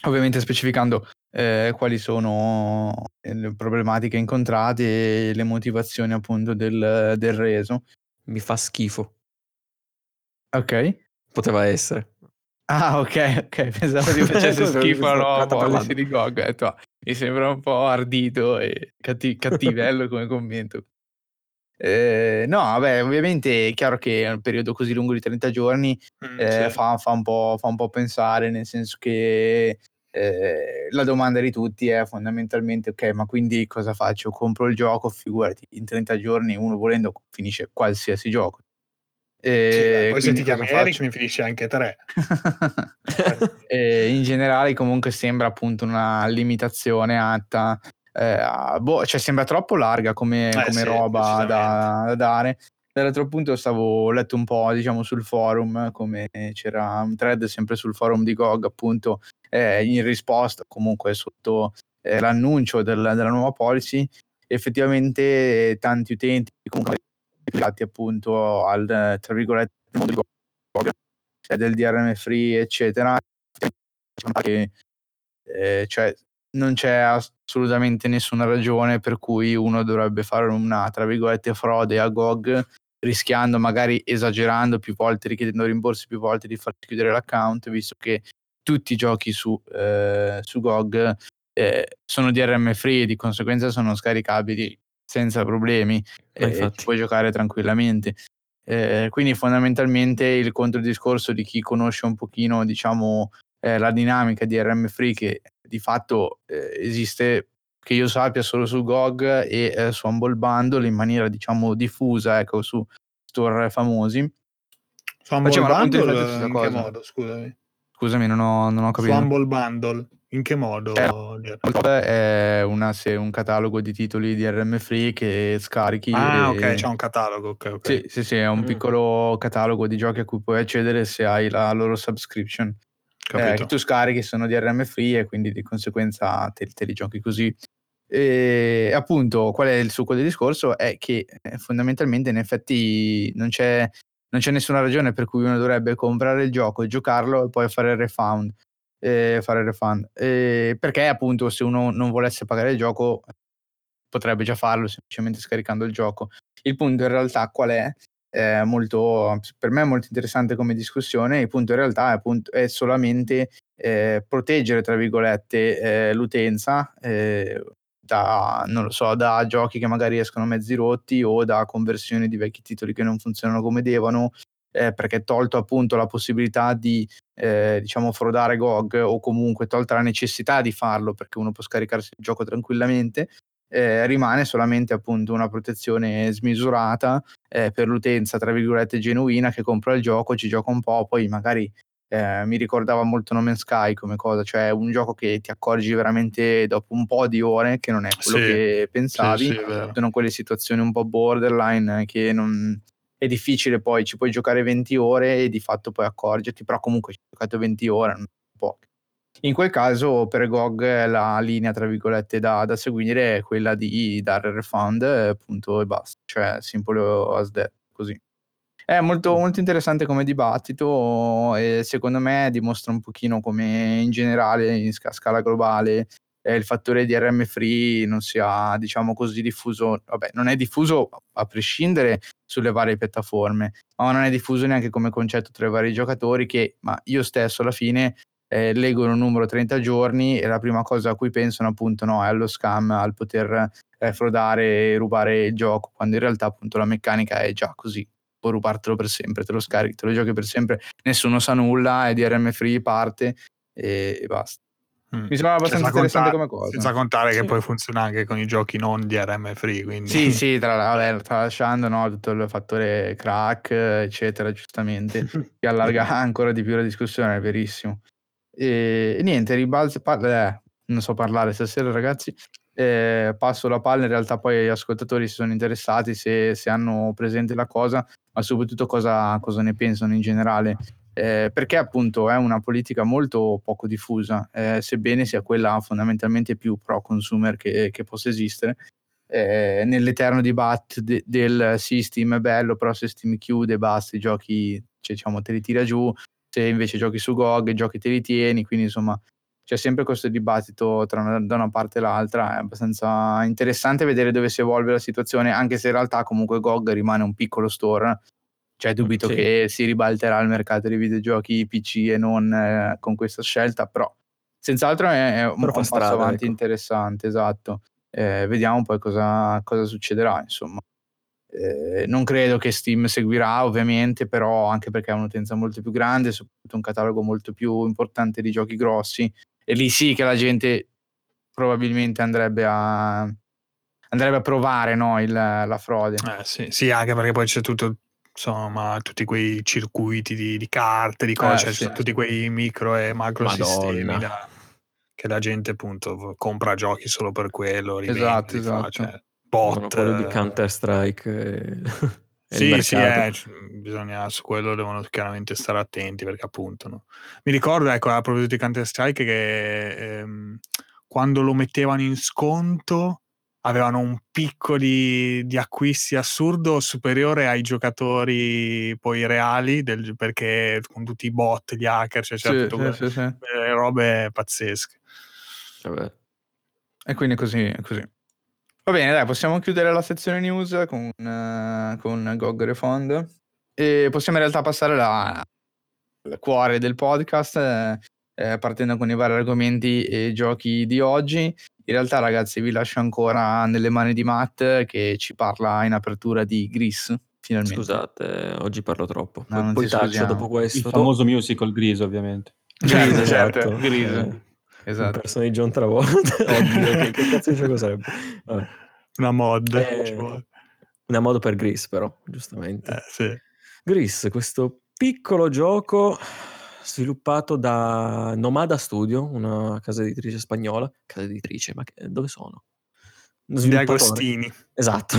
ovviamente specificando quali sono le problematiche incontrate e le motivazioni appunto del reso. Mi fa schifo. Ok. Poteva essere. Ah, ok, pensavo ti facesse schifo la roba di GOG, mi sembra un po' ardito e cattivello come commento. No, vabbè, ovviamente è chiaro che un periodo così lungo di 30 giorni fa un po' pensare, nel senso che la domanda di tutti è fondamentalmente, ok, ma quindi cosa faccio? Compro il gioco? Figurati, in 30 giorni uno volendo finisce qualsiasi gioco. Poi se ti chiami Eric mi finisce anche 3. In generale comunque sembra appunto una limitazione atta cioè sembra troppo larga come sì, roba da dare. Dall'altro punto ho letto un po', diciamo, sul forum, come c'era un thread sempre sul forum di GOG appunto in risposta comunque sotto l'annuncio della nuova policy. Effettivamente tanti utenti comunque appunto al tra virgolette del DRM free eccetera, che cioè non c'è assolutamente nessuna ragione per cui uno dovrebbe fare una tra virgolette frode a GOG, rischiando, magari esagerando, più volte richiedendo rimborsi, più volte di far chiudere l'account, visto che tutti i giochi su GOG sono DRM free e di conseguenza sono scaricabili senza problemi, puoi giocare tranquillamente. Quindi fondamentalmente il controdiscorso di chi conosce un pochino, diciamo, la dinamica di DRM Free, che di fatto esiste, che io sappia, solo su GOG e su Humble Bundle in maniera, diciamo, diffusa, ecco, su store famosi. Su Humble Bundle in cosa? Che modo, scusami, non ho capito. Su Humble Bundle in che modo? È un catalogo di titoli DRM free che scarichi. Ok, c'è un catalogo. Okay. Sì, è un piccolo catalogo di giochi a cui puoi accedere se hai la loro subscription. Capito. Che tu scarichi, sono DRM free e quindi di conseguenza te li giochi così. E appunto, qual è il succo del discorso? È che fondamentalmente in effetti non c'è non c'è nessuna ragione per cui uno dovrebbe comprare il gioco, giocarlo e poi fare il refund. Perché appunto se uno non volesse pagare il gioco potrebbe già farlo semplicemente scaricando il gioco. Il punto in realtà qual è? Molto, per me è molto interessante come discussione. Il punto in realtà è solamente proteggere tra virgolette l'utenza da, non lo so, da giochi che magari escono mezzi rotti o da conversioni di vecchi titoli che non funzionano come devono, perché tolto appunto la possibilità di diciamo frodare GOG o comunque tolta la necessità di farlo perché uno può scaricarsi il gioco tranquillamente, rimane solamente appunto una protezione smisurata per l'utenza tra virgolette genuina che compra il gioco, ci gioca un po', poi magari mi ricordava molto No Man's Sky come cosa, cioè un gioco che ti accorgi veramente dopo un po' di ore che non è quello che pensavi, sono quelle situazioni un po' borderline che non... è difficile, poi ci puoi giocare 20 ore e di fatto puoi accorgerti, però comunque ci hai giocato 20 ore, non poche. In quel caso per GOG la linea tra virgolette da seguire è quella di dare il refund, punto e basta, cioè simple as that, così. È molto, molto interessante come dibattito e secondo me dimostra un pochino come in generale, in scala globale, il fattore DRM free non sia diciamo così diffuso, vabbè non è diffuso a prescindere sulle varie piattaforme, ma non è diffuso neanche come concetto tra i vari giocatori che, ma io stesso alla fine leggo un numero 30 giorni e la prima cosa a cui pensano appunto no, è allo scam, al poter frodare e rubare il gioco, quando in realtà appunto la meccanica è già così, puoi rubartelo per sempre, te lo scarichi, te lo giochi per sempre, nessuno sa nulla, è DRM free, parte e basta. Mi sembra abbastanza interessante come cosa. Senza contare che poi funziona anche con i giochi non DRM free, quindi... Sì, tralasciando tutto il fattore crack, eccetera, giustamente, che allarga ancora di più la discussione, è verissimo. E niente, ribalzo... non so parlare stasera, ragazzi. Passo la palla, in realtà poi gli ascoltatori si sono interessati se hanno presente la cosa, ma soprattutto cosa ne pensano in generale. Perché appunto è una politica molto poco diffusa, sebbene sia quella fondamentalmente più pro-consumer che possa esistere, nell'eterno dibattito del Steam è bello, però se Steam chiude basta, i giochi te li tira giù, se invece giochi su GOG i giochi te li tieni, quindi insomma c'è sempre questo dibattito da una parte e l'altra. È abbastanza interessante vedere dove si evolve la situazione, anche se in realtà comunque GOG rimane un piccolo store. Cioè dubito che si ribalterà il mercato dei videogiochi PC e non con questa scelta, però senz'altro è un passo avanti, ecco. Interessante, esatto. Vediamo poi cosa succederà, insomma. Non credo che Steam seguirà ovviamente, però anche perché è un'utenza molto più grande, soprattutto un catalogo molto più importante di giochi grossi, e lì sì che la gente probabilmente andrebbe a provare la frode. Sì, anche perché poi c'è tutto... Insomma, tutti quei circuiti di carte, di cose, tutti quei micro e macro sistemi che la gente appunto compra giochi solo per quello. Esatto. Fa, bot. Quello di Counter Strike. Bisogna, su quello devono chiaramente stare attenti perché appunto mi ricordo, ecco, a proposito di Counter Strike, che quando lo mettevano in sconto avevano un picco di acquisti assurdo superiore ai giocatori poi reali, perché con tutti i bot, gli hacker, quelle robe pazzesche. Vabbè. E quindi è così. Va bene, dai, possiamo chiudere la sezione news con GOG Refund e possiamo in realtà passare al cuore del podcast, partendo con i vari argomenti e giochi di oggi. In realtà, ragazzi, vi lascio ancora nelle mani di Matt che ci parla in apertura di Gris, finalmente. Scusate, oggi parlo troppo. No, poi taccio dopo questo. Il famoso musical Gris, ovviamente. Gris, esatto. Gris. Esatto. Un personaggio di John Travolta. Oddio, che cazzo di gioco sarebbe? Vabbè. Una mod. Una mod per Gris, però, giustamente. Sì. Gris, questo piccolo gioco... sviluppato da Nomada Studio, una casa editrice spagnola. Casa editrice, ma dove sono? De Agostini. Esatto.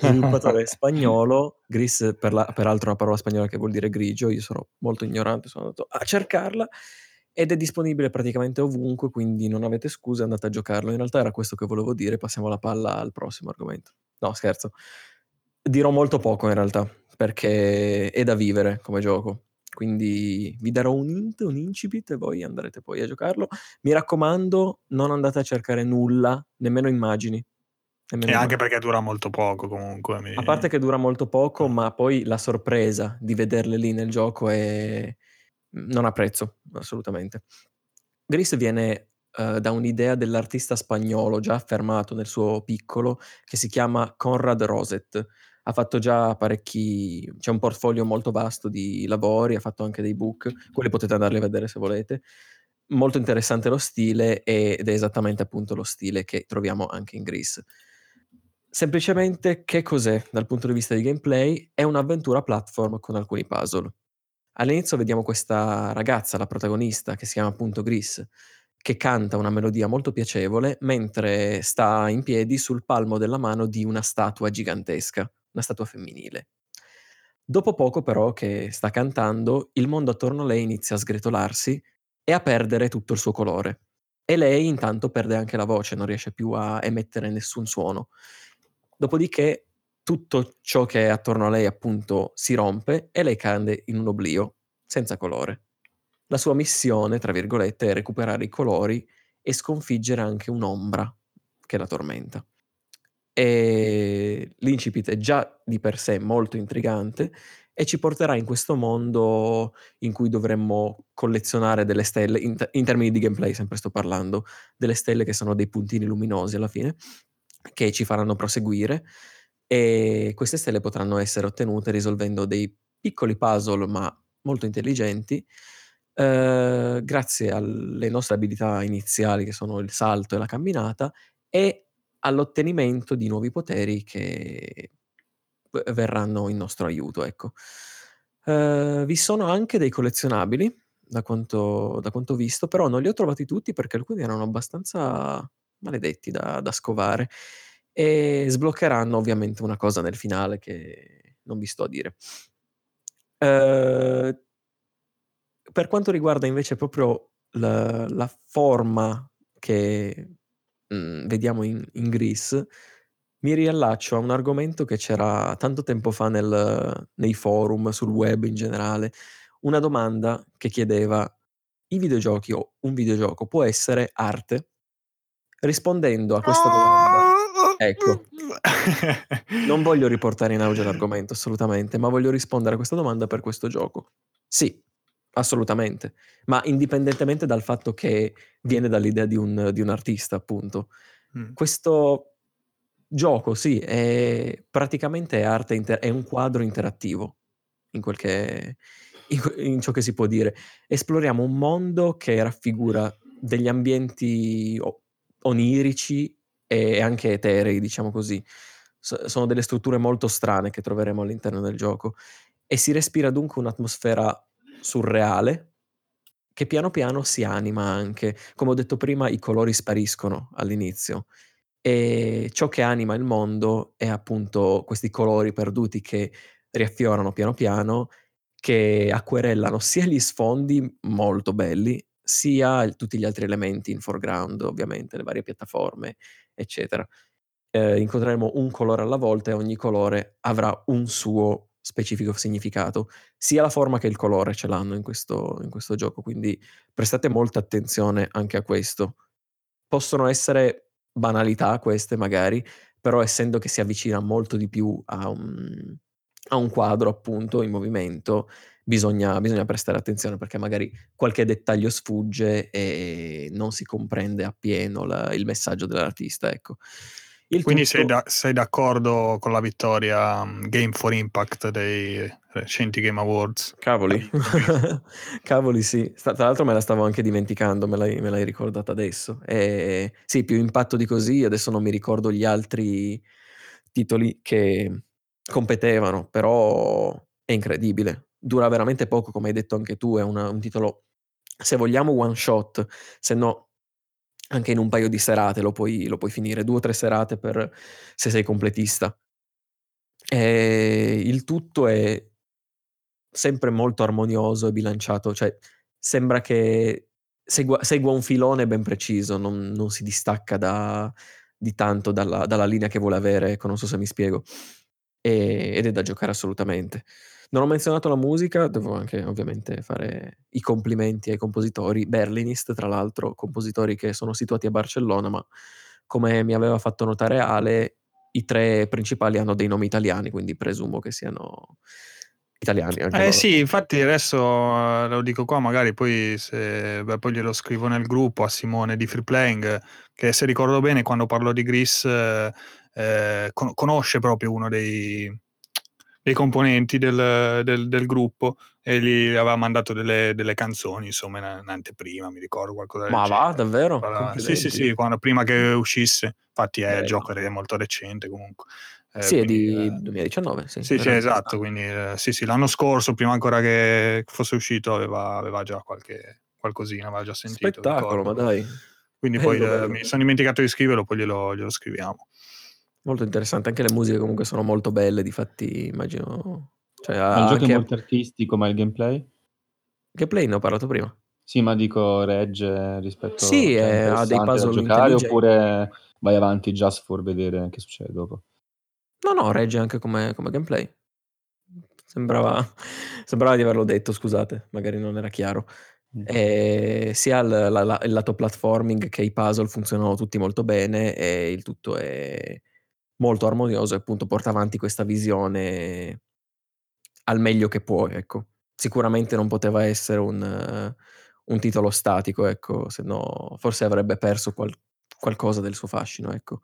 Sviluppatore spagnolo. Gris, peraltro una parola spagnola che vuol dire grigio, io sono molto ignorante, sono andato a cercarla, ed è disponibile praticamente ovunque, quindi non avete scuse, andate a giocarlo. In realtà era questo che volevo dire, passiamo la palla al prossimo argomento. No, scherzo. Dirò molto poco in realtà, perché è da vivere come gioco. Quindi vi darò un hint, un incipit, e voi andrete poi a giocarlo. Mi raccomando, non andate a cercare nulla, nemmeno immagini. E anche perché dura molto poco comunque. A parte che dura molto poco, ma poi la sorpresa di vederle lì nel gioco è... non ha prezzo, assolutamente. Gris viene da un'idea dell'artista spagnolo già affermato nel suo piccolo, che si chiama Conrad Roset. Ha fatto già parecchi... c'è un portfolio molto vasto di lavori, ha fatto anche dei book, quelli potete andarli a vedere se volete. Molto interessante lo stile, ed è esattamente appunto lo stile che troviamo anche in Gris. Semplicemente, che cos'è dal punto di vista di gameplay? È un'avventura platform con alcuni puzzle. All'inizio vediamo questa ragazza, la protagonista, che si chiama appunto Gris, che canta una melodia molto piacevole mentre sta in piedi sul palmo della mano di una statua gigantesca, una statua femminile. Dopo poco però che sta cantando, il mondo attorno a lei inizia a sgretolarsi e a perdere tutto il suo colore. E lei intanto perde anche la voce, non riesce più a emettere nessun suono. Dopodiché tutto ciò che è attorno a lei appunto si rompe e lei cade in un oblio, senza colore. La sua missione, tra virgolette, è recuperare i colori e sconfiggere anche un'ombra che la tormenta. E l'incipit è già di per sé molto intrigante e ci porterà in questo mondo in cui dovremmo collezionare delle stelle, in termini di gameplay sempre sto parlando, delle stelle che sono dei puntini luminosi alla fine, che ci faranno proseguire, e queste stelle potranno essere ottenute risolvendo dei piccoli puzzle ma molto intelligenti, grazie alle nostre abilità iniziali che sono il salto e la camminata, e all'ottenimento di nuovi poteri che verranno in nostro aiuto, ecco. Vi sono anche dei collezionabili da quanto visto, però non li ho trovati tutti perché alcuni erano abbastanza maledetti da scovare, e sbloccheranno ovviamente una cosa nel finale che non vi sto a dire. Per quanto riguarda invece proprio la forma che vediamo in Gris, mi riallaccio a un argomento che c'era tanto tempo fa nei forum, sul web in generale, una domanda che chiedeva: i videogiochi o un videogioco può essere arte? Rispondendo a questa domanda, ecco, non voglio riportare in auge l'argomento assolutamente, ma voglio rispondere a questa domanda per questo gioco. Sì, assolutamente, ma indipendentemente dal fatto che viene dall'idea di un artista appunto. Questo gioco sì, è praticamente arte, è un quadro interattivo in quel che in ciò che si può dire. Esploriamo un mondo che raffigura degli ambienti onirici e anche eterei, diciamo così. Sono delle strutture molto strane che troveremo all'interno del gioco, e si respira dunque un'atmosfera surreale che piano piano si anima anche. Come ho detto prima, i colori spariscono all'inizio, e ciò che anima il mondo è appunto questi colori perduti che riaffiorano piano piano, che acquerellano sia gli sfondi molto belli sia tutti gli altri elementi in foreground, ovviamente le varie piattaforme eccetera. Incontreremo un colore alla volta, e ogni colore avrà un suo specifico significato, sia la forma che il colore ce l'hanno in questo gioco, quindi prestate molta attenzione anche a questo. Possono essere banalità queste magari, però essendo che si avvicina molto di più a un quadro appunto in movimento, bisogna prestare attenzione, perché magari qualche dettaglio sfugge e non si comprende appieno il messaggio dell'artista, ecco. Quindi sei d'accordo con la vittoria Game for Impact dei recenti Game Awards? Cavoli, cavoli sì. Tra l'altro me la stavo anche dimenticando, me l'hai ricordata adesso. Sì, più impatto di così, adesso non mi ricordo gli altri titoli che competevano, però è incredibile. Dura veramente poco, come hai detto anche tu, è un titolo, se vogliamo, one shot, se no anche in un paio di serate lo puoi finire, 2 o 3 serate se sei completista. E il tutto è sempre molto armonioso e bilanciato, cioè sembra che segua un filone ben preciso, non si distacca di tanto dalla linea che vuole avere, ecco, non so se mi spiego. ed è da giocare assolutamente. Non ho menzionato la musica, devo anche ovviamente fare i complimenti ai compositori, berlinist tra l'altro, compositori che sono situati a Barcellona, ma come mi aveva fatto notare Ale, i tre principali hanno dei nomi italiani, quindi presumo che siano italiani. Anche sì, infatti adesso lo dico qua, magari poi, poi glielo scrivo nel gruppo a Simone di Free Playing, che se ricordo bene quando parlo di Gris conosce proprio uno dei componenti del gruppo e gli aveva mandato delle canzoni, insomma, in anteprima, mi ricordo qualcosa del genere. Ma va, davvero? Sì, quando, prima che uscisse. Infatti è il gioco è molto recente comunque. Sì, quindi, è di 2019. Sì, esatto, quindi sì, l'anno scorso, prima ancora che fosse uscito, aveva già qualcosina, aveva già sentito. Spettacolo, ma dai. Quindi poi mi sono dimenticato di scriverlo, poi glielo scriviamo. Molto interessante, anche le musiche comunque sono molto belle, difatti immagino... Cioè, ma il gioco è molto artistico, ma il gameplay? Gameplay ne ho parlato prima. Sì, ma dico regge rispetto... Sì, ha dei puzzle giocare, oppure vai avanti just for vedere che succede dopo? No, regge anche come gameplay. Sembrava di averlo detto, scusate, magari non era chiaro. E sia il lato platforming che i puzzle funzionano tutti molto bene e il tutto è... molto armonioso e appunto porta avanti questa visione al meglio che puoi, ecco. Sicuramente non poteva essere un titolo statico, ecco, se no forse avrebbe perso qualcosa del suo fascino, ecco.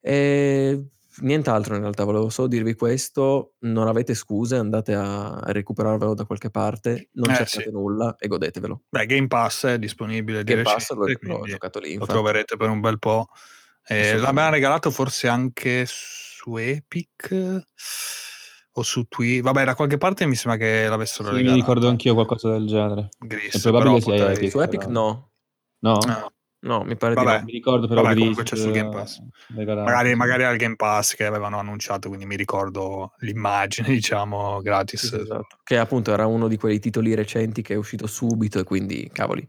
E nient'altro in realtà, volevo solo dirvi questo, non avete scuse, andate a recuperarvelo da qualche parte, non cercate nulla e godetevelo. Beh, Game Pass è disponibile di recente, l'ho giocato lì, lo troverete per un bel po'. L'abbiamo regalato forse anche su Epic o su Twitch, vabbè, da qualche parte mi sembra che l'avessero regalato. Mi ricordo anch'io qualcosa del genere. Gris, però Epic, su Epic no. No, mi pare di no. Mi ricordo però Gris, comunque c'è sul Game Pass. Magari al Game Pass che avevano annunciato, quindi mi ricordo l'immagine, diciamo, gratis. Sì, esatto. Che appunto era uno di quei titoli recenti che è uscito subito e quindi, cavoli,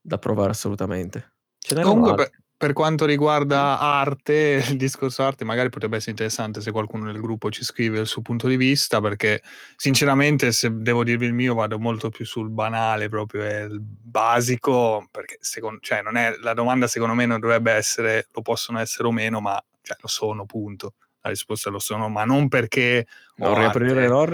da provare assolutamente. Ce comunque... Per quanto riguarda arte, il discorso arte magari potrebbe essere interessante se qualcuno nel gruppo ci scrive il suo punto di vista, perché sinceramente, se devo dirvi il mio, vado molto più sul banale, proprio è il basico, perché cioè non è la domanda, secondo me non dovrebbe essere lo possono essere o meno, ma cioè lo sono, punto. La risposta è lo sono, ma non perché non riaprire. No,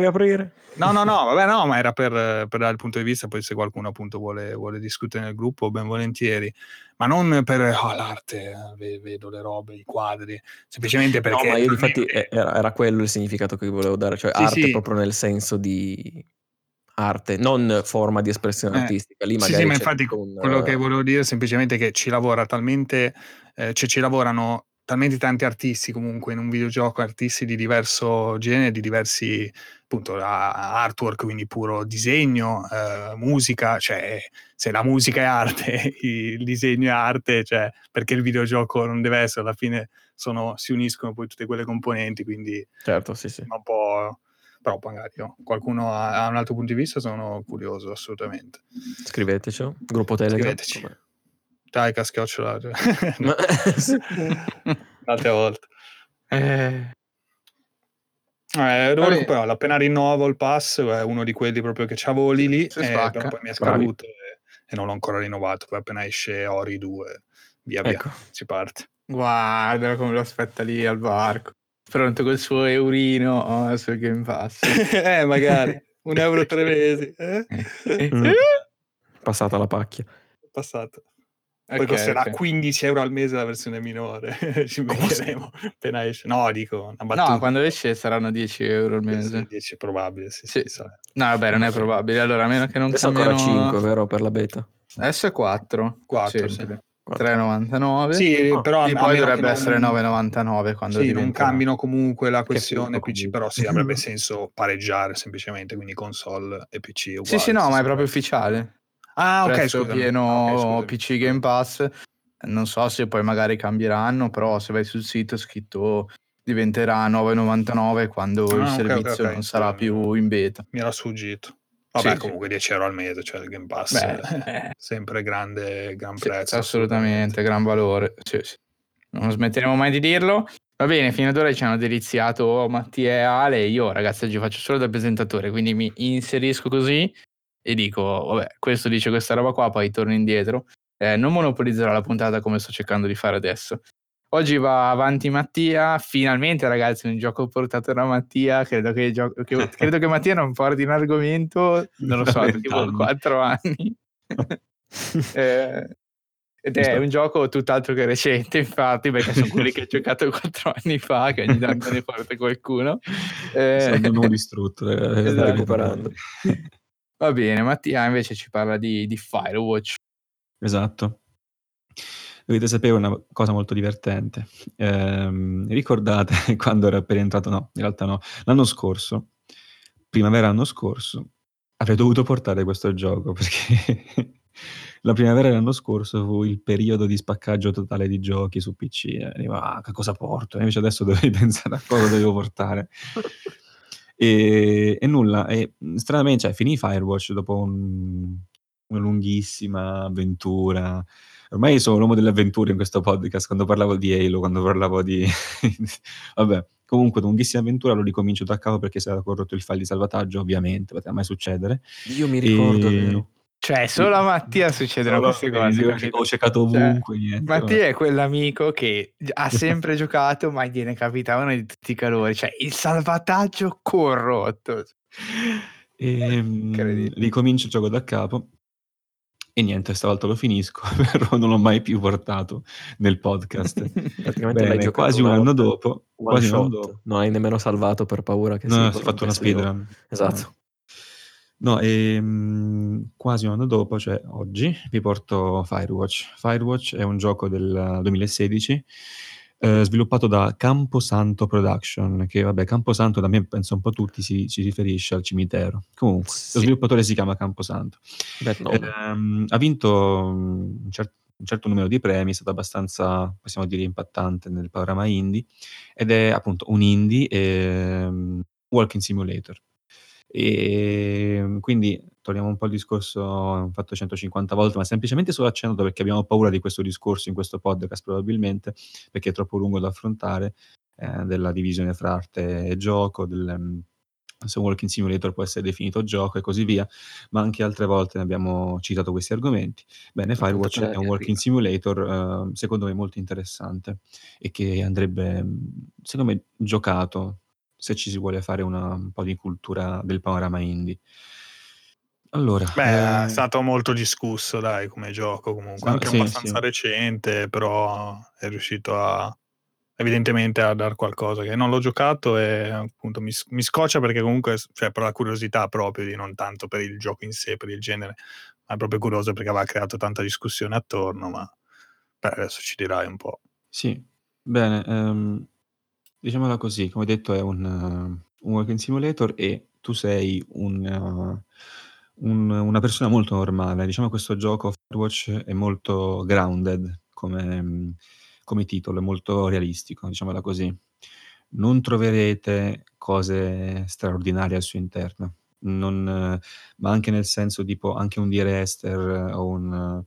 ma era per dare il punto di vista, poi se qualcuno appunto vuole discutere nel gruppo, ben volentieri, ma non per l'arte, vedo le robe, i quadri, semplicemente perché... No, ma io infatti era quello il significato che volevo dare, cioè sì, arte sì. Proprio nel senso di arte, non forma di espressione artistica. Lì magari sì, ma infatti quello che volevo dire è semplicemente che ci lavora talmente, cioè ci lavorano talmente tanti artisti comunque in un videogioco, artisti di diverso genere, di diversi appunto artwork, quindi puro disegno, musica, cioè se la musica è arte, il disegno è arte, cioè perché il videogioco non deve essere, alla fine si uniscono poi tutte quelle componenti, quindi certo, sì. Un po', però magari qualcuno ha un altro punto di vista, sono curioso assolutamente. Scriveteci, gruppo Telegram. Scriveteci. Come? Dai, caschiocciolato. Un'altra volta. Dovevo recuperarlo. Appena rinnovo il pass, è uno di quelli proprio che c'avevo lì, però poi mi è scaduto e non l'ho ancora rinnovato. Poi appena esce Ori 2, via, ecco. Si parte. Guarda come lo aspetta lì al barco. Pronto col suo eurino sul Game Pass. Magari. 1 euro 3 mesi. Passata la pacchia. Passata. Poi costerà 15 euro al mese la versione minore. Ci metteremo appena esce. No, dico una battuta. No, quando esce saranno 10 euro al mese. 10 probabile, sì. No, vabbè, non è probabile. Allora, a meno che non cambiano... Adesso ancora 5, vero, per la beta? Adesso è 4 sì. 3,99. Sì, però e poi dovrebbe essere 9,99 quando non cambino comunque la questione PC, però sì, avrebbe senso pareggiare semplicemente, quindi console e PC uguali. Sì, no, ma è proprio ufficiale. Ah, ok, sono pieno PC Game Pass. Non so se poi magari cambieranno, però se vai sul sito è scritto diventerà 9,99 quando il servizio non sarà più in beta. Mi era sfuggito. Vabbè, sì, comunque 10 euro al mese, cioè il Game Pass è sempre grande, gran prezzo. Assolutamente, gran valore. Sì. Non smetteremo mai di dirlo. Va bene, fino ad ora ci hanno deliziato Mattia e Ale, e io ragazzi oggi faccio solo da presentatore, quindi mi inserisco così e dico, vabbè, questo dice questa roba qua, poi torno indietro. Non monopolizzerò la puntata come sto cercando di fare adesso. Oggi va avanti Mattia, finalmente ragazzi un gioco portato da Mattia, credo che Mattia non porti un argomento, non lo so, tipo 4 anni. Ed è un gioco tutt'altro che recente, infatti, perché sono quelli che ho giocato 4 anni fa, che ogni tanto ne porta qualcuno. Sono distrutto, esatto. Recuperando. Va bene, Mattia invece ci parla di Firewatch. Esatto. Dovete sapere una cosa molto divertente. Ricordate quando era appena entrato? No, in realtà no. L'anno scorso, primavera l'anno scorso, avrei dovuto portare questo gioco, perché... La primavera dell'anno scorso fu il periodo di spaccaggio totale di giochi su PC. Che cosa porto? E invece adesso dovevi pensare a cosa dovevo portare. E nulla. E stranamente, finì Firewatch dopo una lunghissima avventura. Ormai sono l'uomo delle avventure in questo podcast. Quando parlavo di Halo, quando parlavo di... Vabbè, comunque, lunghissima avventura, lo ricomincio da capo perché si era corrotto il file di salvataggio, ovviamente, poteva mai succedere. Io mi ricordo, vero? Cioè, solo a Mattia succedono queste cose. Ho cercato ovunque. Cioè, Mattia è quell'amico che ha sempre giocato, ma gliene capitavano di tutti i calori. Cioè, il salvataggio corrotto. Ricomincio il gioco da capo. E niente, stavolta lo finisco, però non l'ho mai più portato nel podcast. Praticamente bene, l'hai giocato quasi un anno dopo. Quasi un anno dopo. Non hai nemmeno salvato per paura che... No, ho fatto una speedrun. Esatto. No. No, e quasi un anno dopo, cioè oggi, vi porto Firewatch. Firewatch è un gioco del 2016 sviluppato da Camposanto Production, che vabbè, Camposanto da me penso un po' tutti si riferisce al cimitero. Comunque, sì. Lo sviluppatore si chiama Camposanto. Ha vinto un certo numero di premi, è stato abbastanza, possiamo dire, impattante nel panorama indie, ed è appunto un indie walking simulator. E quindi torniamo un po' al discorso fatto 150 volte, ma semplicemente solo accennando perché abbiamo paura di questo discorso in questo podcast, probabilmente perché è troppo lungo da affrontare, della divisione fra arte e gioco, se Walking Simulator può essere definito gioco e così via, ma anche altre volte ne abbiamo citato questi argomenti. Bene, Firewatch è un Walking Simulator secondo me molto interessante e che andrebbe secondo me giocato se ci si vuole fare un po' di cultura del panorama indie. Allora, è stato molto discusso, dai, come gioco comunque, anche sì, abbastanza recente, però è riuscito evidentemente a dar qualcosa che non l'ho giocato e appunto mi scoccia perché comunque, cioè, per la curiosità proprio, di non tanto per il gioco in sé, per il genere, ma è proprio curioso perché aveva creato tanta discussione attorno, ma beh, adesso ci dirai un po'. Sì, bene, diciamola così, come detto è un walking simulator e tu sei una persona molto normale. Diciamo questo gioco Firewatch è molto grounded come titolo, è molto realistico, diciamola così. Non troverete cose straordinarie al suo interno, ma anche nel senso tipo anche un Dear Esther o un...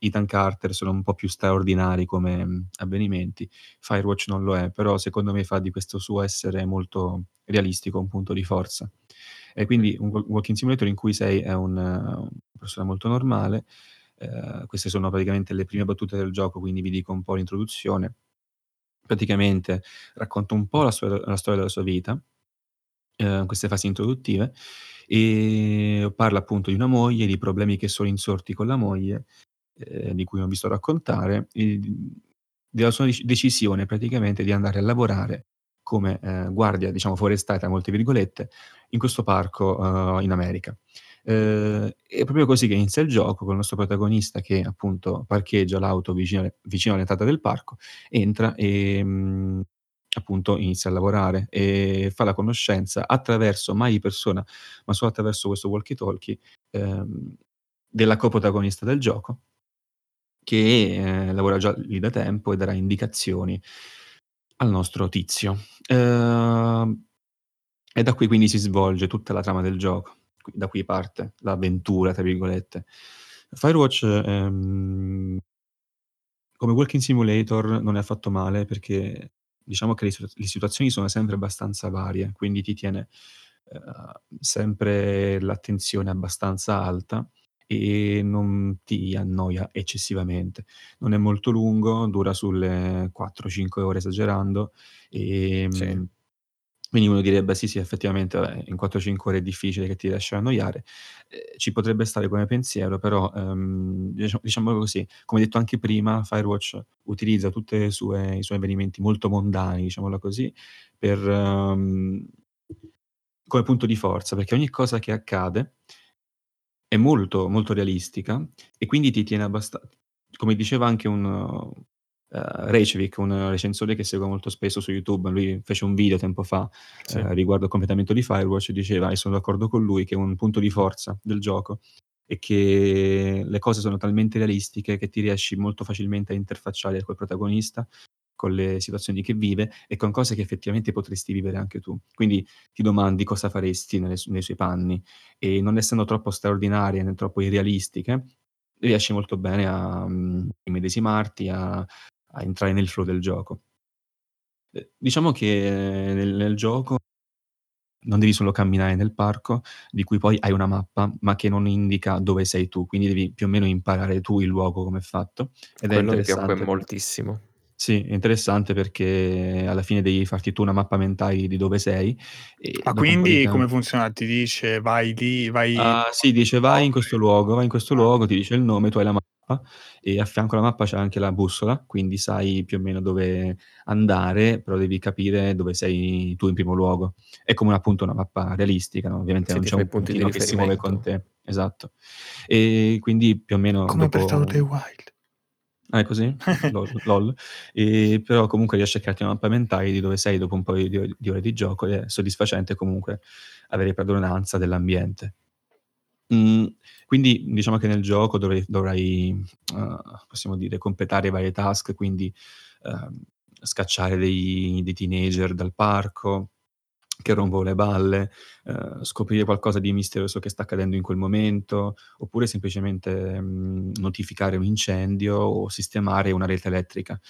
Ethan Carter sono un po' più straordinari come avvenimenti. Firewatch non lo è, però secondo me fa di questo suo essere molto realistico un punto di forza. E quindi un walking simulator in cui sei è una persona molto normale. Queste sono praticamente le prime battute del gioco, quindi vi dico un po' l'introduzione. Praticamente racconta un po' la storia della sua vita, queste fasi introduttive, e parla appunto di una moglie, di problemi che sono insorti con la moglie, di cui non vi sto a raccontare, e della sua decisione praticamente di andare a lavorare come guardia, diciamo, forestale, tra molte virgolette, in questo parco in America. È proprio così che inizia il gioco, con il nostro protagonista che appunto parcheggia l'auto vicino all'entrata del parco, entra e appunto inizia a lavorare e fa la conoscenza attraverso, mai di persona, ma solo attraverso questo walkie-talkie, della coprotagonista del gioco, che lavora già lì da tempo e darà indicazioni al nostro tizio. E da qui quindi si svolge tutta la trama del gioco, da qui parte l'avventura, tra virgolette. Firewatch come walking simulator non è affatto male, perché diciamo che le situazioni sono sempre abbastanza varie, quindi ti tiene sempre l'attenzione abbastanza alta e non ti annoia eccessivamente. Non è molto lungo, dura sulle 4-5 ore esagerando, e sì. Quindi uno direbbe sì effettivamente vabbè, in 4-5 ore è difficile che ti riesci a annoiare, ci potrebbe stare come pensiero, però diciamo così, come detto anche prima, Firewatch utilizza tutti i suoi avvenimenti molto mondani, diciamola così, per, come punto di forza, perché ogni cosa che accade è molto molto realistica e quindi ti tiene abbastanza, come diceva anche un... Reicevik, un recensore che seguo molto spesso su YouTube, lui fece un video tempo fa sì. Riguardo al completamento di Firewatch e diceva, e sono d'accordo con lui, che è un punto di forza del gioco è che le cose sono talmente realistiche che ti riesci molto facilmente a interfacciare col protagonista, con le situazioni che vive e con cose che effettivamente potresti vivere anche tu, quindi ti domandi cosa faresti nei suoi panni, e non essendo troppo straordinarie né troppo irrealistiche riesci molto bene a immedesimarti, a entrare nel flow del gioco. Diciamo che nel gioco non devi solo camminare nel parco, di cui poi hai una mappa, ma che non indica dove sei tu, quindi devi più o meno imparare tu il luogo come è fatto. Ed quello è interessante. È moltissimo. Sì, è interessante perché alla fine devi farti tu una mappa mentale di dove sei. Ma quindi come funziona? Ti dice vai lì, vai... sì, dice vai in questo luogo, ti dice il nome, tu hai la mappa e a fianco alla mappa c'è anche la bussola, quindi sai più o meno dove andare, però devi capire dove sei tu in primo luogo. È come appunto una mappa realistica, no? Ovviamente sì, non c'è un puntino che si muove con te. Esatto. E quindi più o meno... Come dopo... per Town of the Wild. Ah, è così? LOL. E, però comunque riesci a crearti una mappa mentale di dove sei dopo un po' di ore di gioco, e è soddisfacente comunque avere padronanza dell'ambiente. Quindi diciamo che nel gioco dovrai possiamo dire, completare varie task, quindi scacciare dei teenager dal parco, che rompo le balle, scoprire qualcosa di misterioso che sta accadendo in quel momento, oppure semplicemente notificare un incendio o sistemare una rete elettrica.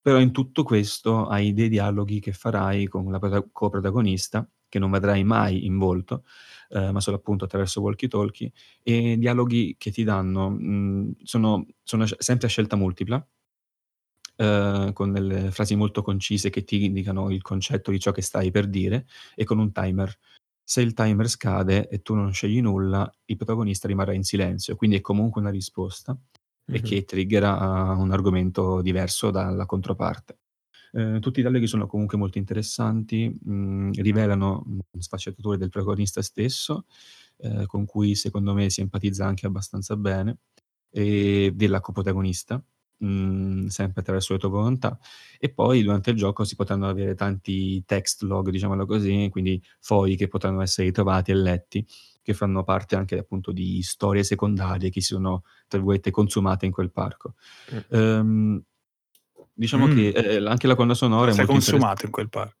Però in tutto questo hai dei dialoghi che farai con la coprotagonista, che non vedrai mai in volto, ma solo appunto attraverso walkie-talkie, e dialoghi che ti danno, sono sempre a scelta multipla, con delle frasi molto concise che ti indicano il concetto di ciò che stai per dire, e con un timer. Se il timer scade e tu non scegli nulla, il protagonista rimarrà in silenzio, quindi è comunque una risposta e che triggerà un argomento diverso dalla controparte. Tutti i dialoghi sono comunque molto interessanti, rivelano sfaccettature del protagonista stesso, con cui secondo me si empatizza anche abbastanza bene, e della coprotagonista, sempre attraverso le tue volontà. E poi durante il gioco si potranno avere tanti text log, diciamolo così, quindi fogli che potranno essere ritrovati e letti, che fanno parte anche appunto di storie secondarie che si sono tra virgolette consumate in quel parco. Diciamo che anche la colonna sonora è molto consumata in quel parco.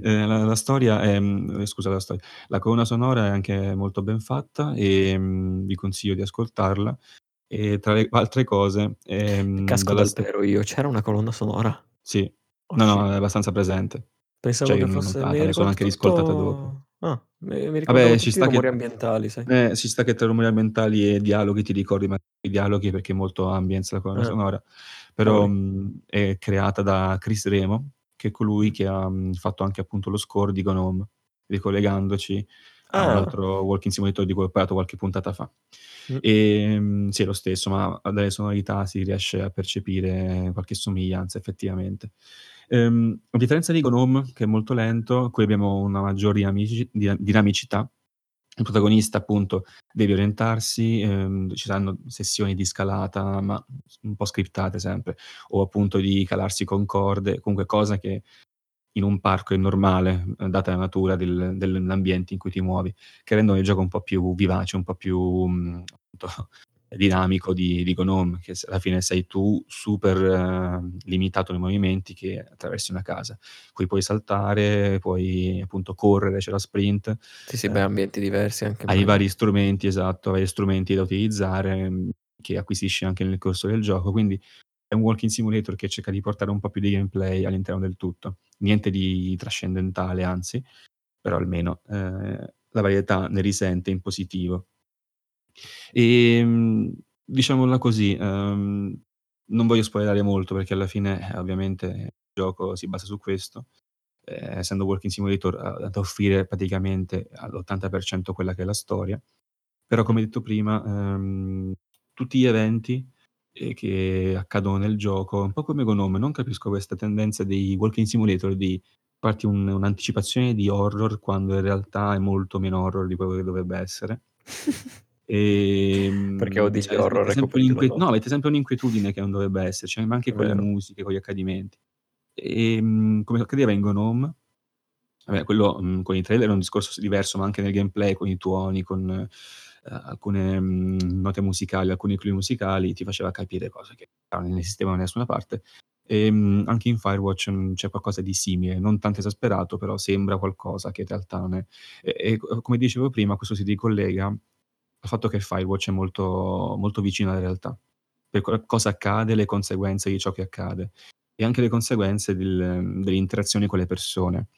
La storia è, la colonna sonora è anche molto ben fatta e vi consiglio di ascoltarla. E tra le altre cose casco davvero io, c'era una colonna sonora? Sì, no, è abbastanza presente. Pensavo che fosse mi sono anche riscoltata dopo. Ah, mi ricordo tutti i rumori ambientali, sai? Ci sta che tra rumori ambientali e dialoghi ti ricordi i dialoghi, perché è molto ambience la colonna sonora. Però è creata da Chris Remo, che è colui che ha fatto anche appunto lo score di Gone Home, ricollegandoci all'altro walking simulator di cui ho parlato qualche puntata fa. E sì, è lo stesso, ma dalle sonorità si riesce a percepire qualche somiglianza effettivamente. A differenza di Gone Home, che è molto lento, qui abbiamo una maggior dinamicità. Il protagonista appunto deve orientarsi, ci saranno sessioni di scalata, ma un po' scriptate sempre, o appunto di calarsi con corde, comunque cosa che in un parco è normale, data la natura dell'ambiente in cui ti muovi, che rendono il gioco un po' più vivace, un po' più appunto, dinamico di Gone Home, che alla fine sei tu super limitato nei movimenti che attraversi una casa, qui puoi saltare, puoi appunto correre, c'è la sprint, beh, ambienti diversi anche hai vari strumenti da utilizzare che acquisisci anche nel corso del gioco, quindi è un walking simulator che cerca di portare un po' più di gameplay all'interno del tutto, niente di trascendentale, anzi, però almeno la varietà ne risente in positivo. E diciamola così, non voglio spoilerare molto perché alla fine ovviamente il gioco si basa su questo, essendo walking simulator ad offrire praticamente all'80% quella che è la storia, però come detto prima tutti gli eventi che accadono nel gioco, un po' come Gone Home, non capisco questa tendenza dei walking simulator di farti un'anticipazione di horror quando in realtà è molto meno horror di quello che dovrebbe essere. E, perché ho degli horror no, avete sempre un'inquietudine che non dovrebbe esserci, cioè, ma anche con le musiche, con gli accadimenti, e come accadeva in Gone Home, vabbè, quello con i trailer è un discorso diverso, ma anche nel gameplay, con i tuoni, con alcune note musicali, alcuni clue musicali, ti faceva capire cose che non esistevano da nessuna parte. E anche in Firewatch c'è qualcosa di simile, non tanto esasperato, però sembra qualcosa che in realtà non è. E come dicevo prima, questo si ricollega al fatto che Firewatch è molto, molto vicino alla realtà, per cosa accade, le conseguenze di ciò che accade e anche le conseguenze delle interazioni con le persone.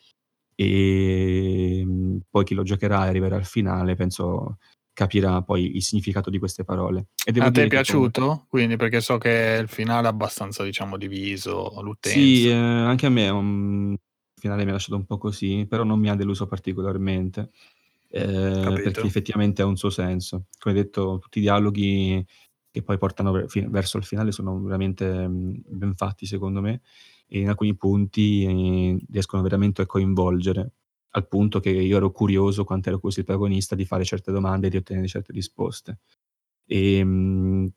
E poi chi lo giocherà e arriverà al finale, penso capirà poi il significato di queste parole. E devo a te è piaciuto? Come... Quindi, perché so che il finale è abbastanza, diciamo, diviso l'utenza. Sì, anche a me il finale mi ha lasciato un po' così, però non mi ha deluso particolarmente, perché effettivamente ha un suo senso. Come detto, tutti i dialoghi che poi portano verso il finale sono veramente ben fatti, secondo me, e in alcuni punti riescono veramente a coinvolgere, al punto che io ero curioso, quanto era curioso il protagonista, di fare certe domande e di ottenere certe risposte. E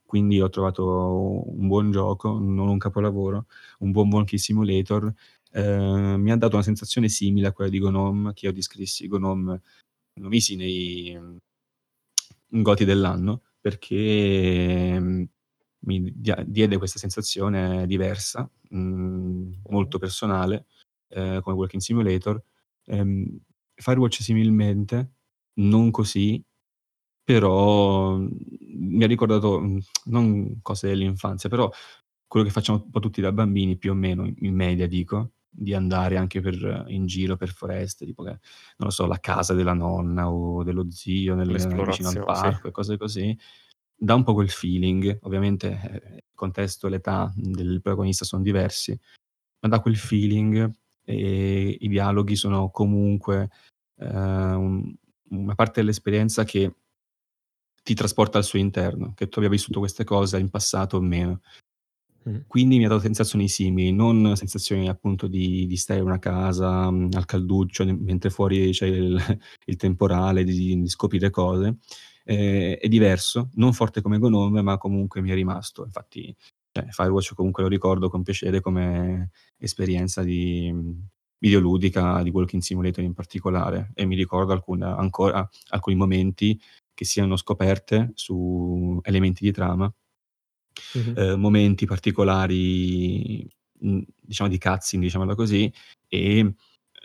quindi ho trovato un buon gioco, non un capolavoro, un buon walking simulator. Mi ha dato una sensazione simile a quella di Gone Home, che io descrissi Gone Home, lo visi nei Goti dell'anno, perché mi diede questa sensazione diversa, molto personale, come walking simulator. Firewatch similmente, non così, però mi ha ricordato non cose dell'infanzia, però quello che facciamo un po' tutti da bambini più o meno, in media dico, di andare anche in giro per foreste, tipo che, non lo so, la casa della nonna o dello zio vicino al parco, sì, e cose così. Dà un po' quel feeling, ovviamente il contesto e l'età del protagonista sono diversi, ma dà quel feeling. E i dialoghi sono comunque una parte dell'esperienza che ti trasporta al suo interno, che tu abbia vissuto queste cose in passato o meno. Quindi mi ha dato sensazioni simili, non sensazioni appunto di stare in una casa al calduccio mentre fuori c'è il temporale, di scoprire cose. È diverso, non forte come Gone Home, ma comunque mi è rimasto. Infatti Firewatch comunque lo ricordo con piacere come esperienza di videoludica, di walking simulator in particolare, e mi ricordo ancora alcuni momenti che siano scoperte su elementi di trama, momenti particolari, diciamo di cutscene, diciamola così, e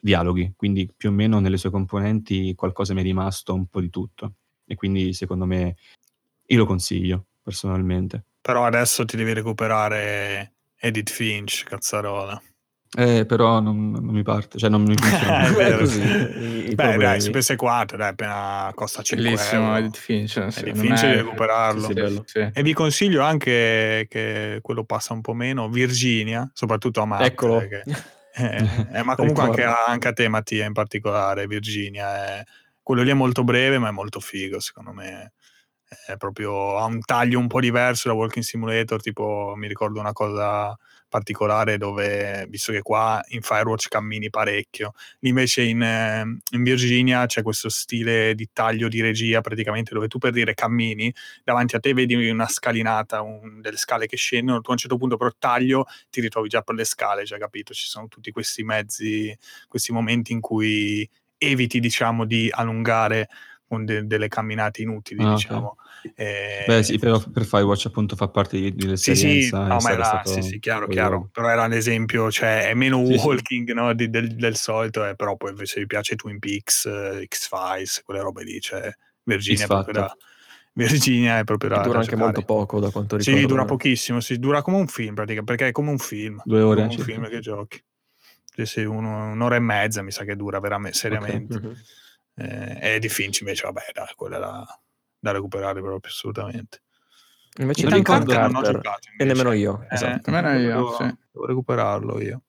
dialoghi, quindi più o meno nelle sue componenti qualcosa mi è rimasto un po' di tutto, e quindi secondo me io lo consiglio personalmente. Però adesso ti devi recuperare Edith Finch, cazzarola. Però non mi parte, cioè non mi funziona. Così, beh, dai, su PS4, dai, appena costa 5 euro. Edith Finch, Edith Finch devi recuperarlo. Sì. E vi consiglio anche, che quello passa un po' meno, Virginia, soprattutto a Marte. Eccolo. Perché, ma comunque anche a te, Mattia, in particolare, Virginia. Quello lì è molto breve, ma è molto figo, secondo me. È proprio, ha un taglio un po' diverso da walking simulator, tipo mi ricordo una cosa particolare dove, visto che qua in Firewatch cammini parecchio, invece in Virginia c'è questo stile di taglio di regia praticamente, dove tu, per dire, cammini, davanti a te vedi una scalinata, delle scale che scendono, tu a un certo punto però taglio, ti ritrovi già per le scale, già capito, ci sono tutti questi mezzi, questi momenti in cui eviti, diciamo, di allungare con delle camminate inutili, diciamo. Beh sì, però per Firewatch appunto fa parte dell'esperienza. Sì, no, ma era, sì, chiaro, però era l'esempio, cioè è meno walking, sì. No, del solito, però poi invece vi piace Twin Peaks, X-Files, quelle robe lì, cioè Virginia Virginia è proprio rara. Dura anche molto poco, da quanto ricordo. Sì, dura pochissimo, sì, dura come un film, praticamente, perché è come un film. 2 ore. Come un film che giochi. Cioè, sì, un'ora e mezza mi sa che dura veramente, seriamente. Okay. Edith Finch invece, vabbè, dai, quella da recuperare proprio assolutamente. Invece di non ho giocato. E nemmeno io. Esatto. Nemmeno io, devo recuperarlo io.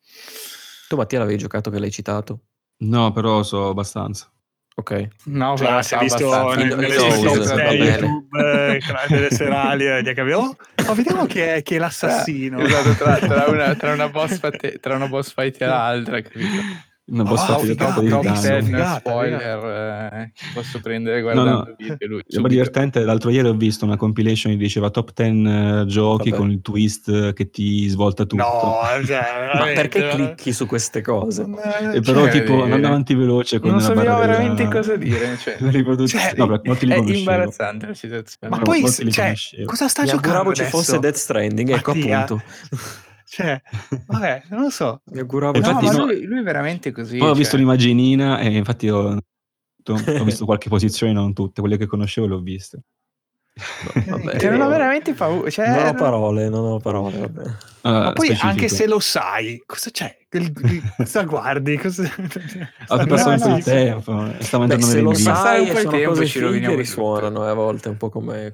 Tu, Mattia, l'avevi giocato che l'hai citato? No, però so abbastanza. Ok. No, cioè, si è visto nelle YouTube delle serali vediamo che è l'assassino. Esatto, tra una boss fight e l'altra, capito? Una boss fight, spoiler, posso prendere guardando video. È divertente, l'altro ieri ho visto una compilation che diceva top 10 giochi con il twist che ti svolta tutto. No, cioè, ma perché clicchi su queste cose? E però tipo andando avanti veloce con non sappiamo veramente cosa dire, è imbarazzante la situazione. Ma poi cosa sta giocando? Ci fosse Death Stranding, ecco appunto. Cioè, vabbè, non lo so. Mi auguravo. Infatti, no, lui è veramente così. Poi ho visto l'immaginina e infatti ho visto qualche posizione, non tutte, quelle che conoscevo le ho viste. Vabbè, non ho veramente paura. Cioè, non ho parole. Vabbè. Ma poi specifico. Anche se lo sai, cosa c'è? Cosa guardi? Ho passato un po' di tempo. Se lo sai, un po' di tempo ci risuonano a volte un po' come.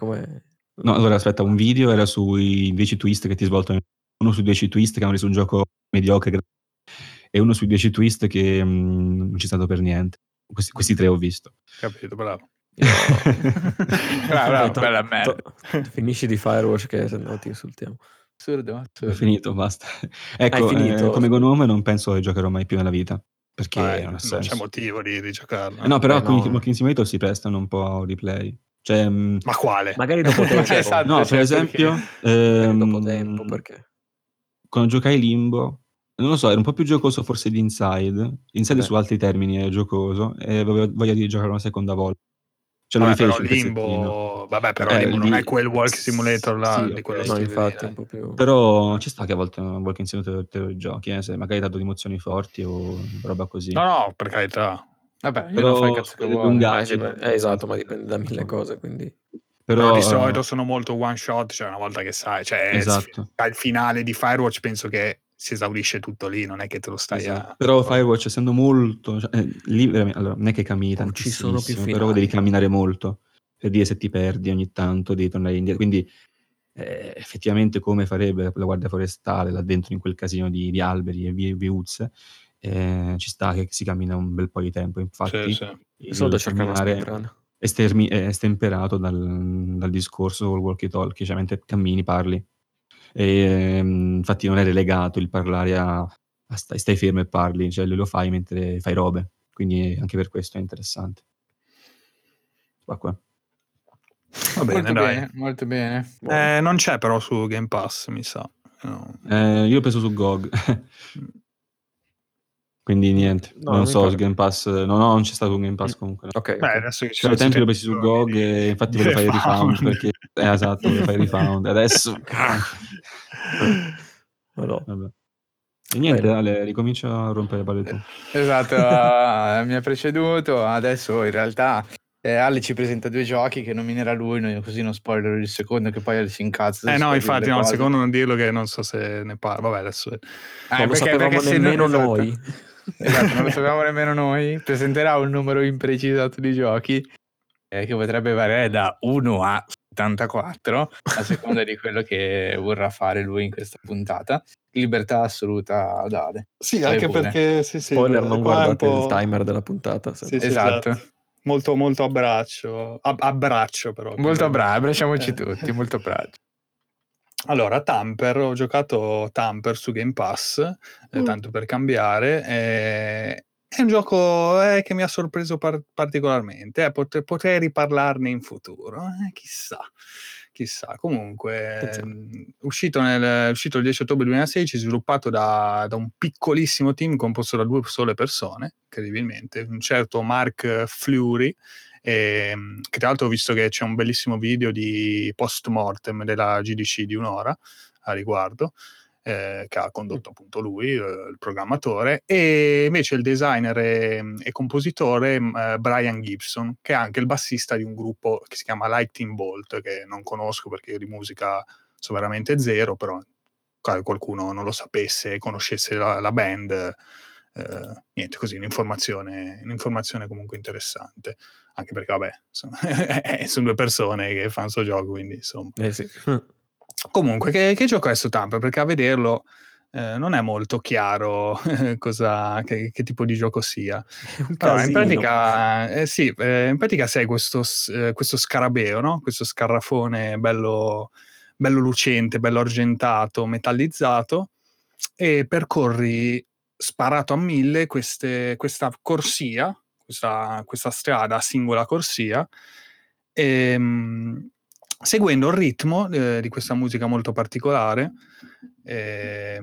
No, allora aspetta, un video era sui 10 twist che ti svoltano. Uno su 10 twist che hanno reso un gioco mediocre e uno su 10 twist che non c'è stato per niente. Questi 3 ho visto. Capito, bravo. Bravo, bella merda. Finisci di Firewatch che se no ti insultiamo. Assurdo. Ho finito, basta. Ecco, finito. Come Gone Home non penso che giocherò mai più nella vita. Perché non c'è motivo di giocarlo. No, però con i simulator si prestano un po' replay. Cioè, ma quale? Magari dopo tempo. Esatto, no, per esempio... dopo tempo, perché... Quando giocai Limbo, non lo so, era un po' più giocoso forse di Inside su altri termini è giocoso e avevo voglia di giocare una seconda volta. Cioè, però Limbo, Limbo non è quel walk simulator là, sì, di quello no, infatti, un po' più... Però ci sta che a volte un walk simulator te giochi, se magari dato di emozioni forti o roba così. No, per carità. Vabbè, però non fai cazzo che vuoi. Esatto, ma dipende da mille cose, quindi... Però di solito sono molto one shot, cioè una volta che sai, cioè esatto. Al finale di Firewatch penso che si esaurisce tutto lì, non è che te lo stai a... Però Firewatch essendo molto allora, non è che cammini tantissimo, ci sono più però devi camminare molto per dire se ti perdi ogni tanto devi tornare indietro, quindi effettivamente come farebbe la guardia forestale là dentro in quel casino di alberi e viuzze ci sta che si cammina un bel po' di tempo, infatti solo da cercare una strada estemperato dal discorso col walkie-talkie, cioè mentre cammini parli e, infatti non è relegato il parlare a stai fermo e parli, cioè lo fai mentre fai robe, quindi anche per questo è interessante. Va bene, molto bene. Non c'è però su Game Pass mi sa, no. Io ho preso su GOG quindi niente, non so su Game Pass, no non c'è stato un Game Pass comunque. Ok. Beh, adesso che ci sono tempi lo pensi su GOG e infatti volevo fare il refund perché esatto, volevo fare il refund adesso. No. Vabbè. E niente, Ale, ricomincio a rompere le palle tu. Esatto, mi ha preceduto, adesso in realtà Ale ci presenta 2 giochi che nominerà lui, così non spoiler il secondo che poi si incazza. No, infatti no, il secondo non dirlo che non so se ne parla. Vabbè, adesso non lo sapevamo nemmeno noi. Esatto, non lo sapevamo nemmeno noi. Presenterà un numero imprecisato di giochi che potrebbe variare da 1 a 74 a seconda di quello che vorrà fare lui in questa puntata. Libertà assoluta ad Ale. Sì, anche pure. Perché spoiler, non guardate il timer della puntata. Esatto. Molto abbraccio però. Molto bravo, abbracciamoci tutti, molto abbraccio. Allora, Tamper, ho giocato Tamper su Game Pass, tanto per cambiare, è un gioco che mi ha sorpreso particolarmente, potrei riparlarne in futuro, chissà. Comunque, uscito il 10 ottobre 2016, sviluppato da un piccolissimo team composto da 2 sole persone, incredibilmente, un certo Mark Fleury, che tra l'altro ho visto che c'è un bellissimo video di post mortem della GDC di un'ora a riguardo, che ha condotto appunto lui, il programmatore, e invece il designer e compositore Brian Gibson, che è anche il bassista di un gruppo che si chiama Lightning Bolt, che non conosco perché di musica so veramente zero, però qualcuno non lo sapesse, conoscesse la band, niente, così un'informazione comunque interessante, anche perché vabbè, insomma, sono due persone che fanno sto gioco, quindi insomma. Sì. Comunque, che gioco è questo Tamper? Perché a vederlo non è molto chiaro che tipo di gioco sia. Però in pratica sei questo scarabeo, no? Questo scarafone bello lucente, bello argentato, metallizzato, e percorri sparato a 1000 questa corsia, questa strada a singola corsia, seguendo il ritmo di questa musica molto particolare, e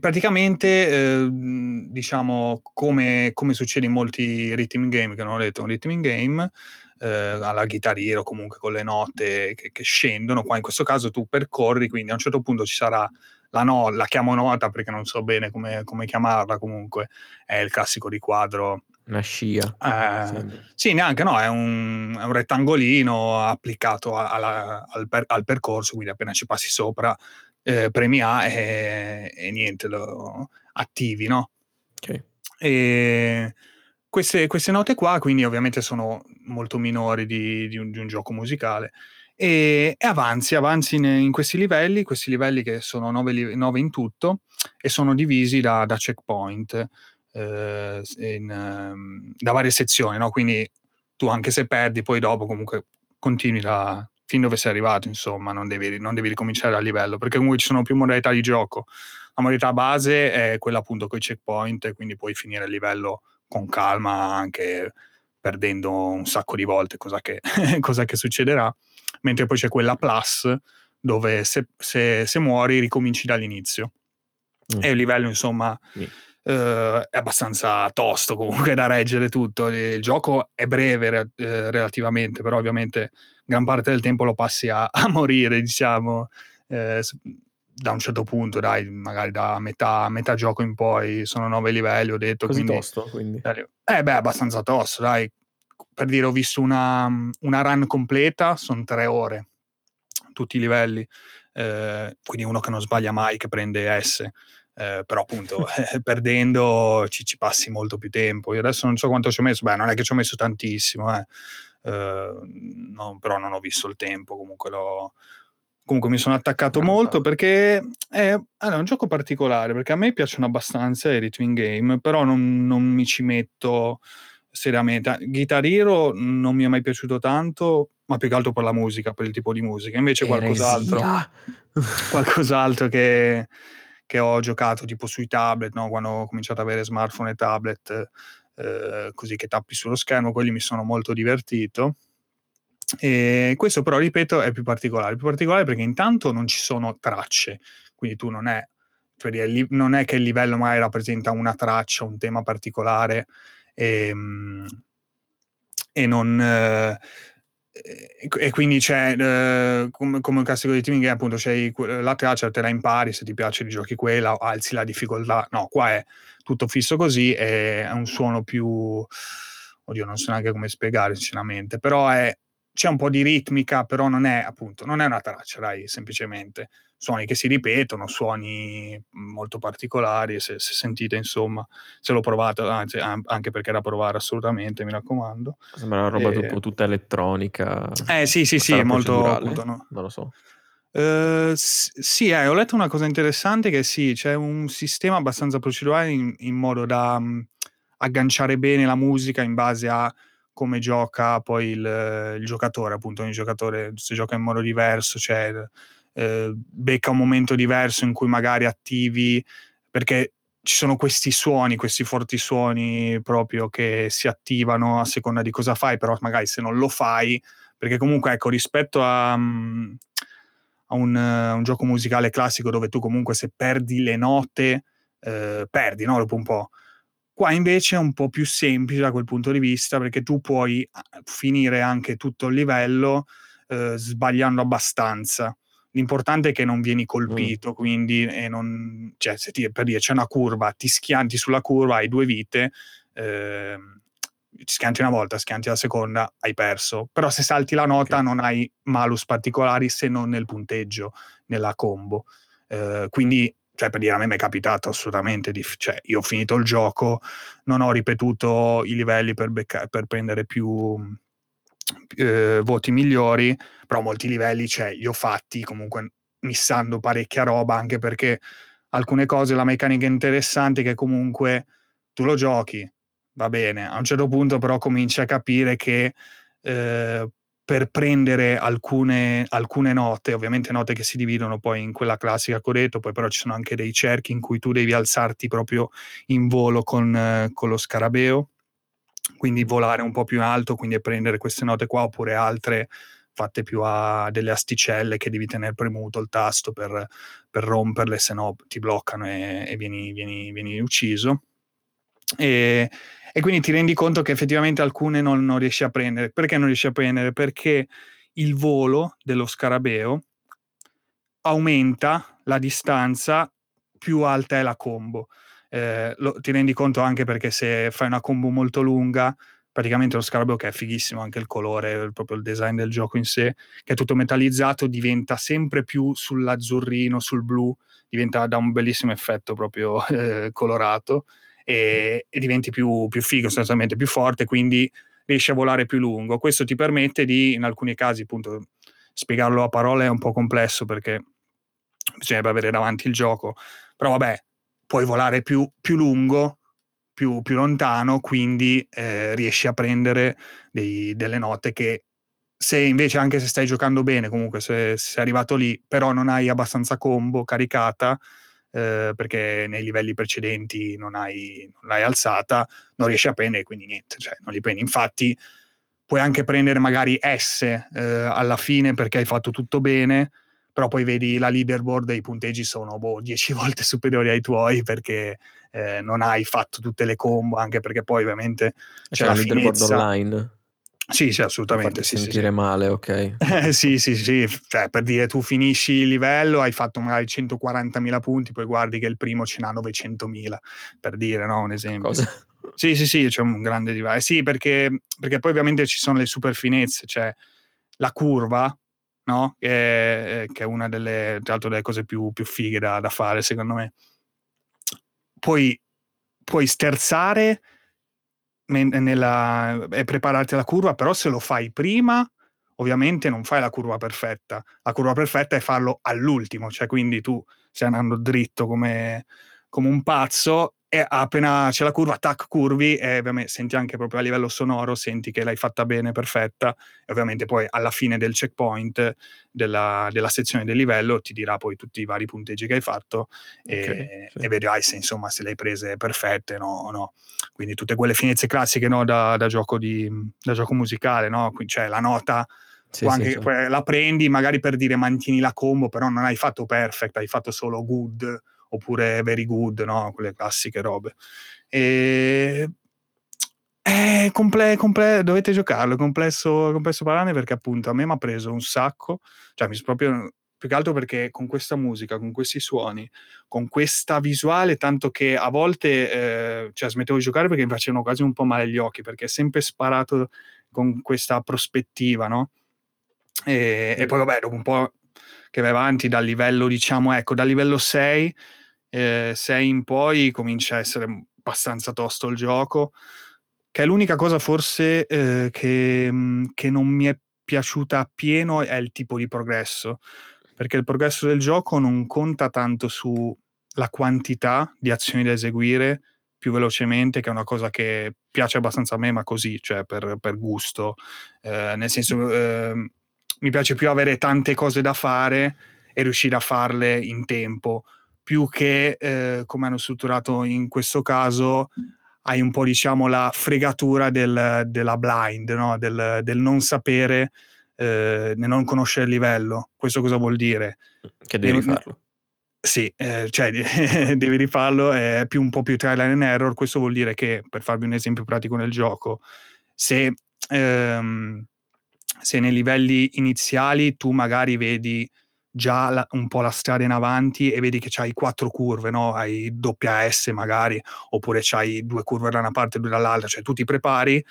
praticamente diciamo come succede in molti rhythm game, che non ho detto un rhythm game, alla Guitar Hero, comunque con le note che scendono. Qua in questo caso tu percorri, quindi a un certo punto ci sarà la chiamo nota perché non so bene come chiamarla, comunque è il classico riquadro, una scia, sì, neanche, no, è un rettangolino applicato al percorso, quindi appena ci passi sopra premi A e niente, lo attivi, no? Okay. E queste note qua, quindi ovviamente sono molto minori di un gioco musicale, e avanzi in questi livelli che sono 9 in tutto, e sono divisi da checkpoint, da varie sezioni, no? Quindi tu, anche se perdi, poi dopo comunque continui fin dove sei arrivato, insomma, non devi ricominciare dal livello, perché comunque ci sono più modalità di gioco. La modalità base è quella appunto con i checkpoint, quindi puoi finire il livello con calma, anche perdendo un sacco di volte, cosa che succederà, mentre poi c'è quella plus, dove se muori ricominci dall'inizio. È un livello, insomma, è abbastanza tosto comunque da reggere tutto. Il gioco è breve relativamente, però ovviamente gran parte del tempo lo passi a morire, diciamo, da un certo punto, magari da metà gioco in poi. Sono 9 livelli, ho detto. Così quindi, tosto, quindi. Abbastanza tosto, dai. Per dire, ho visto una run completa, sono 3 ore, tutti i livelli, quindi uno che non sbaglia mai, che prende S, però appunto perdendo ci passi molto più tempo. Io adesso non so quanto ci ho messo, non è che ci ho messo tantissimo, però non ho visto il tempo, comunque mi sono attaccato molto, perché è un gioco particolare, perché a me piacciono abbastanza i rhythm game, però non mi ci metto seriamente. Guitar Hero non mi è mai piaciuto tanto, ma più che altro per la musica, per il tipo di musica. Invece qualcos'altro che ho giocato tipo sui tablet, no? Quando ho cominciato ad avere smartphone e tablet, così che tappi sullo schermo, quelli mi sono molto divertito. E questo però, ripeto, è più particolare perché intanto non ci sono tracce, quindi tu non è che il livello magari rappresenta una traccia, un tema particolare, e quindi c'è, come il classico di teaming, appunto c'è la traccia, te la impari, se ti piace di giochi quella, o alzi la difficoltà. No, qua è tutto fisso così, è un suono più, oddio, non so neanche come spiegare sinceramente, però c'è un po' di ritmica, però non è una traccia, dai, semplicemente suoni che si ripetono, suoni molto particolari, se sentite, insomma, se l'ho provato, anzi, anche perché è da provare assolutamente, mi raccomando. Sembra una roba tutta elettronica. Sì, è molto, appunto, no? Non lo so. Ho letto una cosa interessante, che sì, c'è un sistema abbastanza procedurale in modo da agganciare bene la musica in base a come gioca poi il giocatore, appunto. Ogni giocatore, se gioca in modo diverso, becca un momento diverso in cui magari attivi, perché ci sono questi forti suoni proprio che si attivano a seconda di cosa fai, però magari se non lo fai, perché comunque, ecco, rispetto a un gioco musicale classico, dove tu comunque se perdi le note perdi, no? Dopo un po'. Qua invece è un po' più semplice da quel punto di vista, perché tu puoi finire anche tutto il livello sbagliando abbastanza. l'importante è che non vieni colpito, quindi cioè, se ti, per dire, c'è una curva, ti schianti sulla curva, hai due vite, ti schianti una volta, schianti la seconda, hai perso. Però se salti la nota non hai malus particolari, se non nel punteggio, nella combo. Quindi, cioè, per dire, a me mi è capitato assolutamente di, cioè, io ho finito il gioco, non ho ripetuto i livelli per prendere più voti migliori, però molti livelli, cioè, li ho fatti comunque missando parecchia roba, anche perché alcune cose, la meccanica è interessante, che comunque tu lo giochi, va bene, a un certo punto però cominci a capire che per prendere alcune note, ovviamente note che si dividono poi in quella classica che ho detto, poi però ci sono anche dei cerchi in cui tu devi alzarti proprio in volo con lo scarabeo, quindi volare un po' più in alto, quindi prendere queste note qua, oppure altre fatte più a delle asticelle che devi tenere premuto il tasto per romperle, se no ti bloccano e vieni ucciso. E quindi ti rendi conto che effettivamente alcune non riesci a prendere. Perché non riesci a prendere? Perché il volo dello scarabeo aumenta la distanza, più alta è la combo. Ti rendi conto anche perché se fai una combo molto lunga, praticamente lo scarabeo, che è fighissimo, anche il colore, proprio il design del gioco in sé, che è tutto metallizzato, diventa sempre più sull'azzurrino, sul blu, dà un bellissimo effetto proprio colorato. E diventi più figo, sostanzialmente più forte, quindi riesci a volare più lungo. Questo ti permette di, in alcuni casi, appunto, spiegarlo a parole è un po' complesso perché bisognerebbe avere davanti il gioco, però vabbè, puoi volare più lungo, più lontano, quindi riesci a prendere delle note che, se invece, anche se stai giocando bene, comunque se sei arrivato lì, però non hai abbastanza combo caricata, perché nei livelli precedenti non l'hai alzata, non riesci a prendere, quindi niente, cioè non li prendi. Infatti puoi anche prendere magari S alla fine perché hai fatto tutto bene, però poi vedi la leaderboard e i punteggi sono 10 volte superiori ai tuoi perché non hai fatto tutte le combo, anche perché poi ovviamente c'è la leaderboard online. Sì, assolutamente. Farti sentire male, ok. Sì. Cioè, per dire, tu finisci il livello, hai fatto magari 140.000 punti, poi guardi che il primo ce n'ha 900.000, per dire, no? Un esempio. Cosa? Sì, c'è un grande divario. Sì, perché poi ovviamente ci sono le super finezze, cioè la curva, no? Che è una delle, tra l'altro, delle cose più fighe da fare, secondo me. Poi puoi sterzare e prepararti alla curva, però se lo fai prima ovviamente non fai la curva perfetta. La curva perfetta è farlo all'ultimo, cioè quindi tu stai andando dritto come un pazzo e appena c'è la curva, tac, curvi, e ovviamente senti anche proprio a livello sonoro, senti che l'hai fatta bene, perfetta, e ovviamente poi alla fine del checkpoint della sezione del livello ti dirà poi tutti i vari punteggi che hai fatto, e vedrai se insomma se le hai prese perfette no. Quindi tutte quelle finezze classiche, no, da gioco musicale, no, quindi c'è la nota, anche la prendi, magari, per dire, mantieni la combo, però non hai fatto perfect, hai fatto solo good oppure very good, no? Quelle classiche robe. Dovete giocarlo, è complesso parlarne, perché appunto a me mi ha preso un sacco, cioè proprio, più che altro perché con questa musica, con questi suoni, con questa visuale, tanto che a volte cioè smettevo di giocare perché mi facevano quasi un po' male gli occhi, perché è sempre sparato con questa prospettiva, no? E poi vabbè, dopo un po' che vai avanti dal livello, diciamo, dal livello 6 in poi comincia a essere abbastanza tosto il gioco, che è l'unica cosa forse che non mi è piaciuta appieno, è il tipo di progresso, perché il progresso del gioco non conta tanto sulla quantità di azioni da eseguire più velocemente, che è una cosa che piace abbastanza a me, ma così, cioè per gusto, nel senso... mi piace più avere tante cose da fare e riuscire a farle in tempo, più che come hanno strutturato in questo caso, hai un po', diciamo, la fregatura della blind, no? del non sapere, nel non conoscere il livello. Questo cosa vuol dire? Che devi rifarlo. Sì, cioè devi rifarlo, è più un po' più trial and error. Questo vuol dire che, per farvi un esempio pratico nel gioco, se nei livelli iniziali tu magari vedi già un po' la strada in avanti e vedi che c'hai quattro curve, no? Hai doppia S magari, oppure c'hai due curve da una parte e due dall'altra, cioè tu ti prepari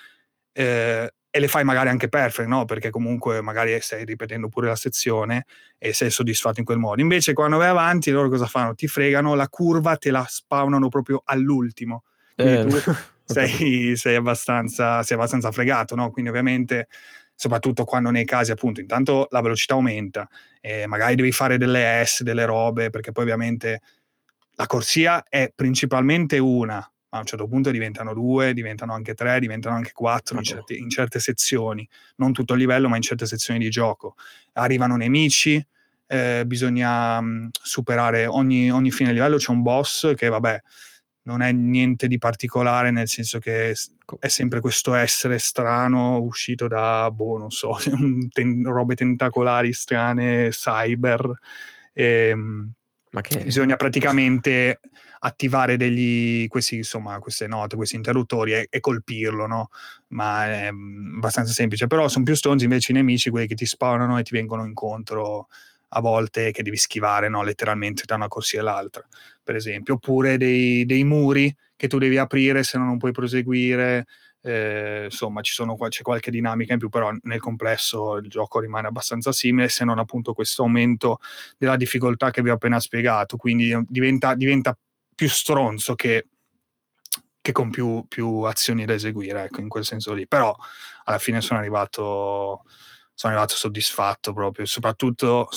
e le fai magari anche perfect, no? Perché comunque magari stai ripetendo pure la sezione e sei soddisfatto in quel modo. Invece quando vai avanti loro cosa fanno? Ti fregano, la curva te la spawnano proprio all'ultimo. Sei abbastanza fregato, no? Quindi ovviamente, soprattutto quando nei casi appunto intanto la velocità aumenta e magari devi fare delle S, delle robe, perché poi ovviamente la corsia è principalmente una, ma a un certo punto diventano due, diventano anche tre, diventano anche quattro in certe sezioni, non tutto il livello ma in certe sezioni di gioco arrivano nemici, bisogna superare ogni fine livello c'è un boss che vabbè non è niente di particolare, nel senso che è sempre questo essere strano uscito da, non so, robe tentacolari strane, cyber. Ma che bisogna praticamente attivare queste note, questi interruttori e colpirlo, no? Ma è abbastanza semplice. Però sono più stronzi invece i nemici, quelli che ti spawnano e ti vengono incontro a volte, che devi schivare, no? Letteralmente da una corsia all'altra, per esempio, oppure dei muri che tu devi aprire, se no non puoi proseguire, insomma c'è qualche dinamica in più, però nel complesso il gioco rimane abbastanza simile, se non appunto questo aumento della difficoltà che vi ho appena spiegato, quindi diventa più stronzo che con più azioni da eseguire, ecco, in quel senso lì. Però alla fine sono arrivato soddisfatto proprio, soprattutto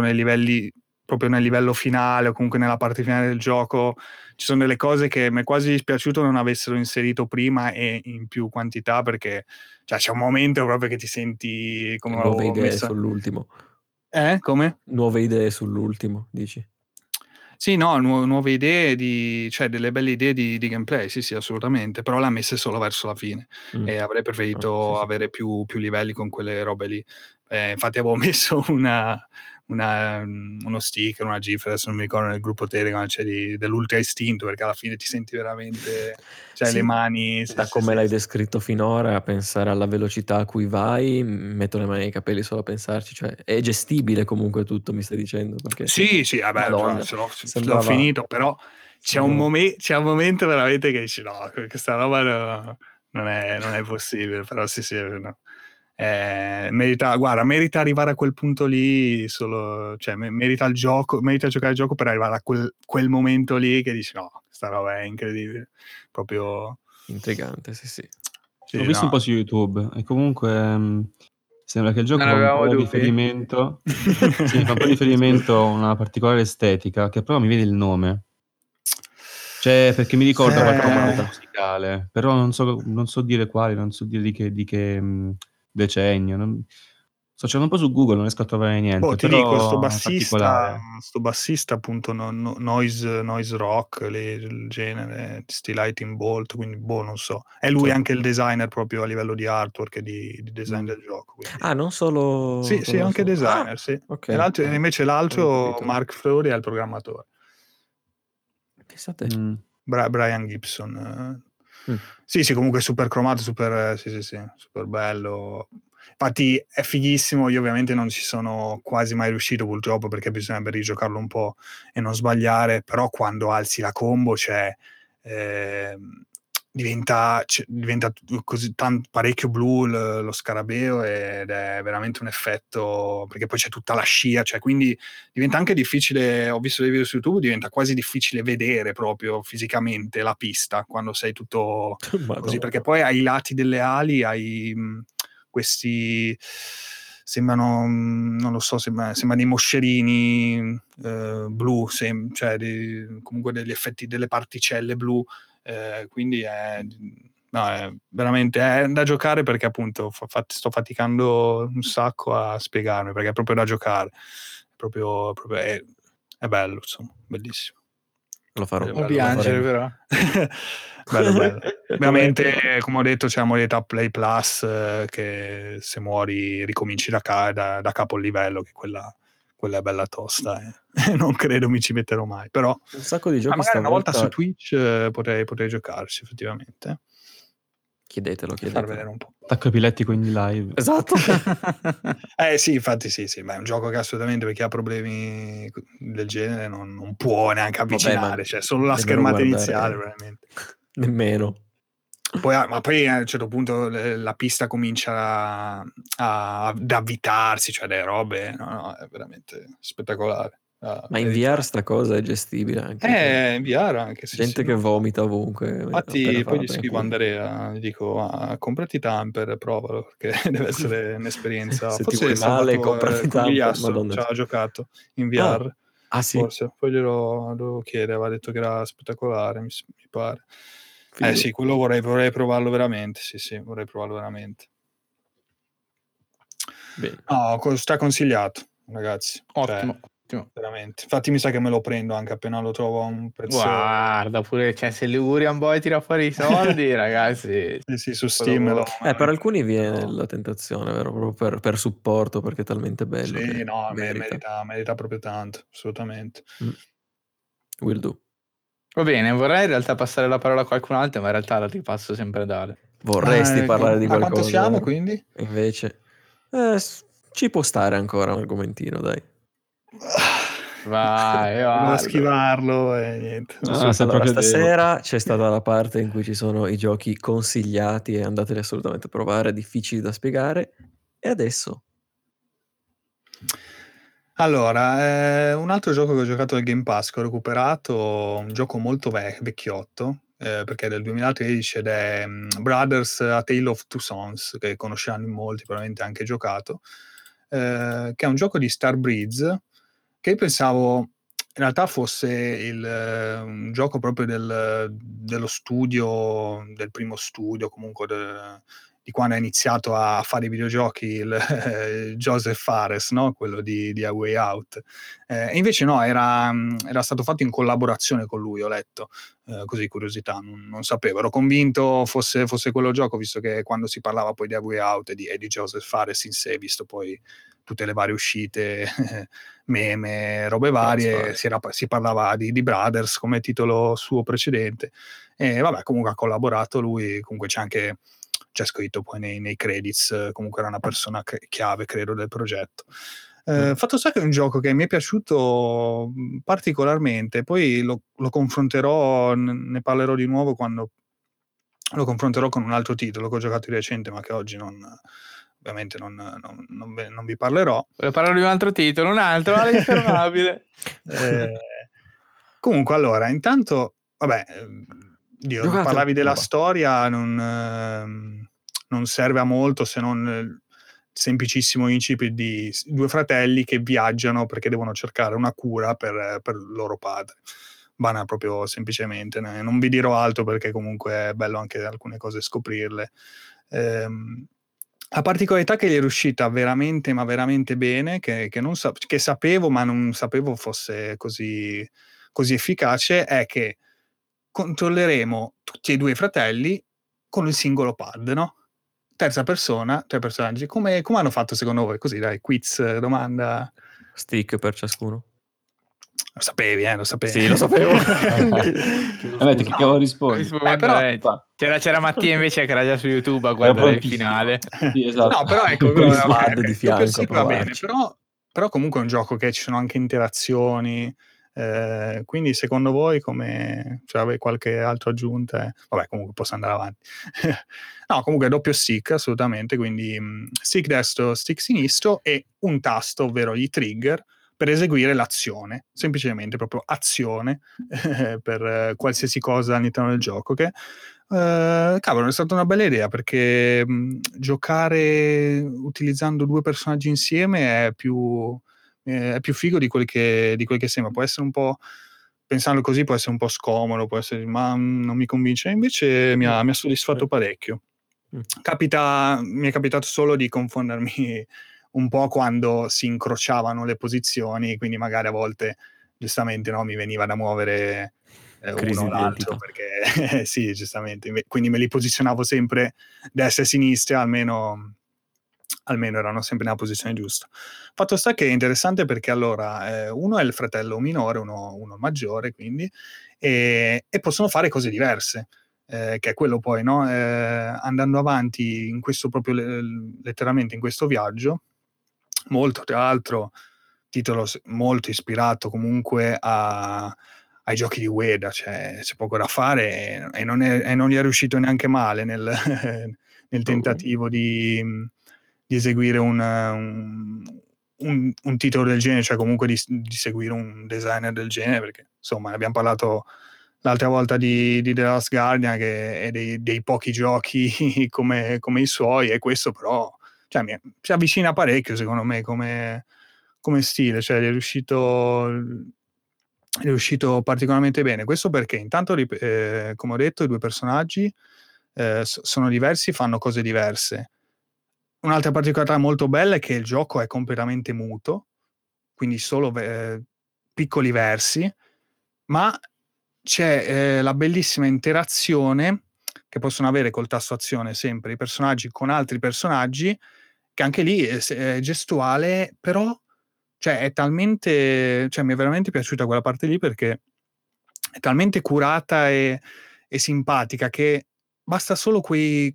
nei livelli, proprio nel livello finale o comunque nella parte finale del gioco ci sono delle cose che mi è quasi dispiaciuto non avessero inserito prima e in più quantità, perché cioè, c'è un momento proprio che ti senti come nuove idee sull'ultimo. Come? Nuove idee sull'ultimo, dici? Sì, no, nuove idee, cioè delle belle idee di gameplay, sì, assolutamente, però l'ha messa solo verso la fine e avrei preferito avere più livelli con quelle robe lì. Infatti avevo messo uno sticker, una gif, adesso non mi ricordo, nel gruppo Telegram, cioè dell'ultra istinto, perché alla fine ti senti veramente, cioè sì, le mani... Da come l'hai descritto finora, a pensare alla velocità a cui vai, metto le mani nei capelli solo a pensarci, cioè è gestibile comunque tutto, mi stai dicendo? Perché sì, vabbè, l'ho finito, però c'è un momento veramente che dici no, questa roba non è possibile, però sì, no. Merita arrivare a quel punto lì, solo, cioè merita giocare al gioco per arrivare a quel momento lì che dici no, questa roba è incredibile, proprio intrigante. Sì, l'ho visto un po' su YouTube e comunque sembra che il gioco fa un po' riferimento a una particolare estetica, che però mi viene il nome, cioè perché mi ricorda qualche momento musicale, però non so dire quale, non so dire di che decennio, sto cercando un po' su Google, non riesco a trovare niente. Ti dico, sto bassista appunto noise rock, il genere Still Lighting Bolt, quindi non so, è lui anche il designer proprio a livello di artwork e di design del gioco, quindi. Non solo sì anche designer, sì. Okay. Invece l'altro Mark Fleury è il programmatore, pensate. Brian Gibson. Sì, comunque super cromato, super super bello. Infatti è fighissimo, io ovviamente non ci sono quasi mai riuscito purtroppo, perché bisognerebbe rigiocarlo un po' e non sbagliare, però quando alzi la combo diventa così parecchio blu lo scarabeo, ed è veramente un effetto, perché poi c'è tutta la scia, cioè quindi diventa anche difficile, ho visto dei video su YouTube, diventa quasi difficile vedere proprio fisicamente la pista quando sei tutto così, perché poi ai lati delle ali hai questi, sembrano, non lo so, sembra dei moscerini blu, cioè comunque degli effetti, delle particelle blu. Quindi è veramente è da giocare, perché appunto sto faticando un sacco a spiegarmi, perché è proprio da giocare, proprio è bello, insomma, bellissimo. Lo farò, non piangere però. bello. Veramente, come ho detto, c'è la modalità Play Plus che se muori ricominci da capo il livello, che quella è bella tosta, non credo mi ci metterò mai, però un sacco di giochi magari una volta su Twitch potrei giocarci effettivamente. Chiedetelo. Far vedere un po'. Attacco epilettico in live. Esatto. Sì, infatti sì, ma è un gioco che assolutamente, perché ha problemi del genere, non può neanche avvicinare. Vabbè, cioè solo la schermata iniziale, veramente. Nemmeno. Poi a un certo punto la pista comincia ad avvitarsi, cioè delle robe, no, è veramente spettacolare. Ma in VR sta cosa è gestibile anche. In VR anche sì. Gente che vomita ovunque. Infatti poi gli scrivo a Andrea, gli dico comprati Tamper, provalo, perché deve essere un'esperienza. Se forse ti vuoi male, comprati Tamper. Ci ha giocato in VR. Ah sì? Forse. Poi glielo dovevo chiedere, aveva detto che era spettacolare, mi pare. Quindi... sì, quello vorrei provarlo veramente, sì, vorrei provarlo veramente. Bene. No, sta consigliato, ragazzi. Ottimo. Cioè, veramente. Infatti mi sa che me lo prendo anche appena lo trovo a un prezzo. Guarda pure, cioè, se Ligurian Boy tira fuori i soldi ragazzi. Sì, su Steam per alcuni viene la tentazione, vero? Proprio per supporto, perché è talmente bello. Sì, no, merita proprio tanto, assolutamente. Will do. Va bene, vorrei in realtà passare la parola a qualcun altro, ma in realtà la ti passo sempre a dare. Vorresti parlare di qualcosa? Ma quanto siamo quindi? Invece ci può stare ancora un argomentino, dai. Vai, a schivarlo e niente. Allora, stasera c'è stata la parte in cui ci sono i giochi consigliati e andateli assolutamente a provare, difficili da spiegare. E adesso? Allora, un altro gioco che ho giocato al Game Pass, che ho recuperato, un gioco molto vecchiotto, perché è del 2013 ed è Brothers A Tale of Two Sons, che conosceranno in molti, probabilmente anche giocato, che è un gioco di Starbreeze, che io pensavo in realtà fosse un gioco proprio dello studio, del primo studio comunque di quando ha iniziato a fare i videogiochi il Josef Fares, no? Quello di A Way Out. Invece no, era stato fatto in collaborazione con lui, ho letto, così curiosità, non sapevo. Ero convinto fosse quello gioco, visto che quando si parlava poi di A Way Out e di Josef Fares in sé, visto poi tutte le varie uscite, meme, robe varie, si parlava di Brothers come titolo suo precedente. E vabbè, comunque ha collaborato lui, comunque c'è anche... C'è scritto poi nei credits, comunque era una persona chiave, credo, del progetto. Fatto sta che è un gioco che mi è piaciuto particolarmente, poi lo confronterò, ne parlerò di nuovo quando lo confronterò con un altro titolo che ho giocato di recente, ma che oggi non vi parlerò. Volevo parlare di un altro titolo, un altro, all'infermabile. Comunque, allora, intanto, vabbè... Dio, parlavi della storia, non serve a molto se non il semplicissimo incipit di due fratelli che viaggiano perché devono cercare una cura per loro padre. Banale proprio, semplicemente. Non vi dirò altro perché comunque è bello anche alcune cose scoprirle. La particolarità che gli è riuscita veramente, ma veramente bene, che sapevo, ma non sapevo fosse così efficace, è che controlleremo tutti e due i fratelli con il singolo pad, no? Terza persona, tre personaggi. Come hanno fatto secondo voi? Così, dai, quiz, domanda. Stick per ciascuno. Lo sapevi, lo sapevi. Sì, lo sapevo. Che cavolo rispondi? Però c'era Mattia invece che era già su YouTube a guardare il finale. Sì, esatto. No, però ecco, di fianco, va bene. Però comunque è un gioco che ci sono anche interazioni. Quindi secondo voi come, cioè, avete qualche altra aggiunta? Vabbè, comunque posso andare avanti. No, comunque doppio stick assolutamente, quindi stick destro, stick sinistro e un tasto, ovvero gli trigger per eseguire l'azione, semplicemente proprio azione per qualsiasi cosa all'interno del gioco, che cavolo, è stata una bella idea, perché giocare utilizzando due personaggi insieme è più figo di quel che sembra. Può essere un po', pensando così, può essere un po' scomodo, può essere, ma non mi convince. Invece mi ha soddisfatto parecchio. Mi è capitato solo di confondermi un po' quando si incrociavano le posizioni, quindi magari a volte giustamente no, mi veniva da muovere uno o l'altro, perché sì, giustamente, quindi me li posizionavo sempre destra e sinistra, almeno erano sempre nella posizione giusta. Fatto sta che è interessante perché allora uno è il fratello minore, uno maggiore, quindi, e possono fare cose diverse. che è quello poi, no? Andando avanti in questo proprio letteralmente in questo viaggio, molto tra l'altro titolo molto ispirato comunque ai giochi di Ueda, cioè c'è poco da fare e non gli è riuscito neanche male nel tentativo di eseguire un titolo del genere, cioè comunque di seguire un designer del genere, perché insomma ne abbiamo parlato l'altra volta di The Last Guardian, che è dei pochi giochi come i suoi, e questo però cioè, si avvicina parecchio secondo me come stile, cioè è riuscito particolarmente bene. Questo perché intanto, come ho detto, i due personaggi sono diversi, fanno cose diverse. Un'altra particolarità molto bella è che il gioco è completamente muto, quindi solo piccoli versi, ma c'è la bellissima interazione che possono avere col tasto azione sempre i personaggi con altri personaggi, che anche lì è gestuale, però cioè è talmente, cioè mi è veramente piaciuta quella parte lì, perché è talmente curata e simpatica che basta solo quelle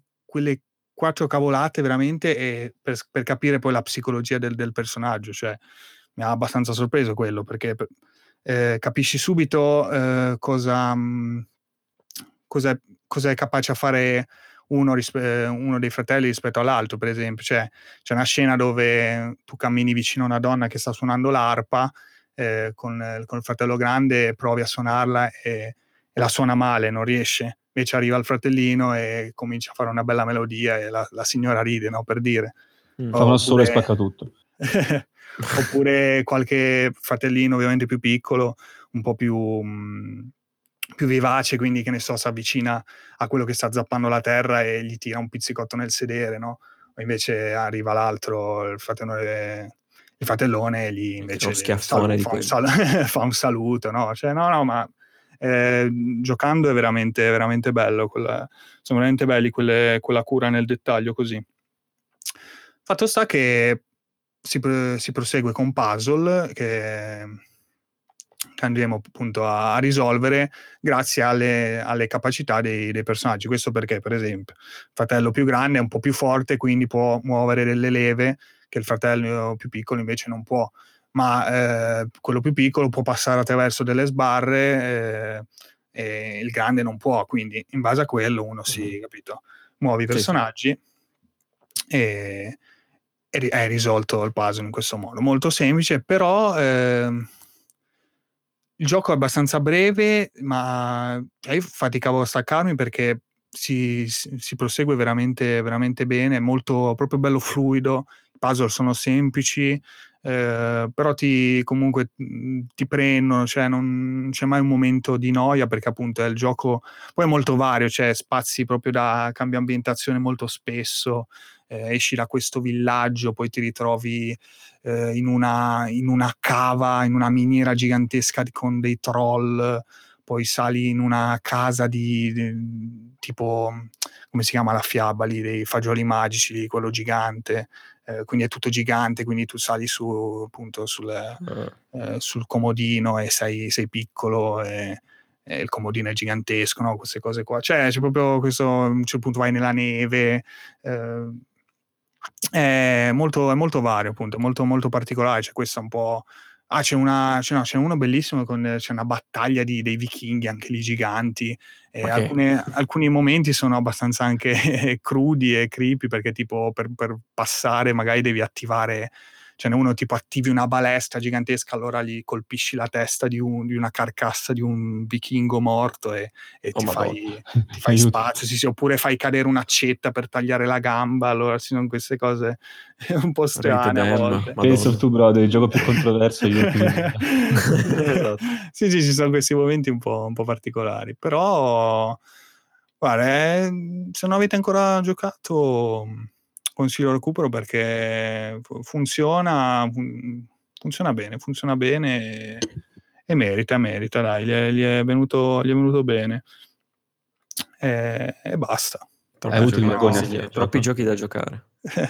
4 cavolate veramente per capire poi la psicologia del personaggio. Cioè mi ha abbastanza sorpreso quello, perché capisci subito cosa è capace a fare uno dei fratelli rispetto all'altro. Per esempio c'è una scena dove tu cammini vicino a una donna che sta suonando l'arpa con il fratello grande, provi a suonarla e la suona male, non riesce, invece arriva il fratellino e comincia a fare una bella melodia e la signora ride, no, per dire. Fa una sola e spacca tutto. Oppure qualche fratellino ovviamente più piccolo, un po' più vivace, quindi che ne so, si avvicina a quello che sta zappando la terra e gli tira un pizzicotto nel sedere, no? O invece arriva l'altro, il fratellone, e gli invece fa un saluto, no? Cioè no, ma giocando è veramente veramente bello, sono veramente belli quella cura nel dettaglio così. Fatto sta che si prosegue con puzzle che andremo appunto a risolvere grazie alle capacità dei personaggi. Questo perché, per esempio, il fratello più grande è un po' più forte, quindi può muovere delle leve che il fratello più piccolo invece non può, ma quello più piccolo può passare attraverso delle sbarre e il grande non può, quindi in base a quello uno si, capito, muove i personaggi, sì. E è risolto il puzzle in questo modo, molto semplice, però... Il gioco è abbastanza breve, ma io faticavo a staccarmi perché si prosegue veramente, veramente bene, è molto proprio bello fluido, i puzzle sono semplici, però comunque ti prendono, cioè non c'è mai un momento di noia, perché appunto è il gioco, poi è molto vario, c'è spazi proprio da cambio ambientazione molto spesso, esci da questo villaggio, poi ti ritrovi in una cava, in una miniera gigantesca con dei troll, poi sali in una casa di tipo, come si chiama la fiaba lì, dei fagioli magici lì, quello gigante, quindi è tutto gigante, quindi tu sali su appunto sul comodino e sei piccolo e il comodino è gigantesco, no? Queste cose qua, cioè c'è proprio questo, a un certo punto vai nella neve, è molto vario, appunto, molto molto particolare. C'è questo un po', c'è uno bellissimo c'è una battaglia dei vichinghi anche lì giganti, okay. Alcuni momenti sono abbastanza anche crudi e creepy, perché tipo per passare magari devi attivare, cioè uno tipo attivi una balestra gigantesca, allora gli colpisci la testa di una carcassa di un vichingo morto e ti fai spazio, sì, oppure fai cadere un'accetta per tagliare la gamba, allora ci sono queste cose un po' strane a volte. Penso tu, brother, il gioco più controverso io esatto. Sì, ci sono questi momenti un po' particolari, però guarda, se non avete ancora giocato... consiglio recupero, perché funziona bene e merita, dai, gli è venuto bene e basta. Hai avuto il magone, troppi giochi da giocare.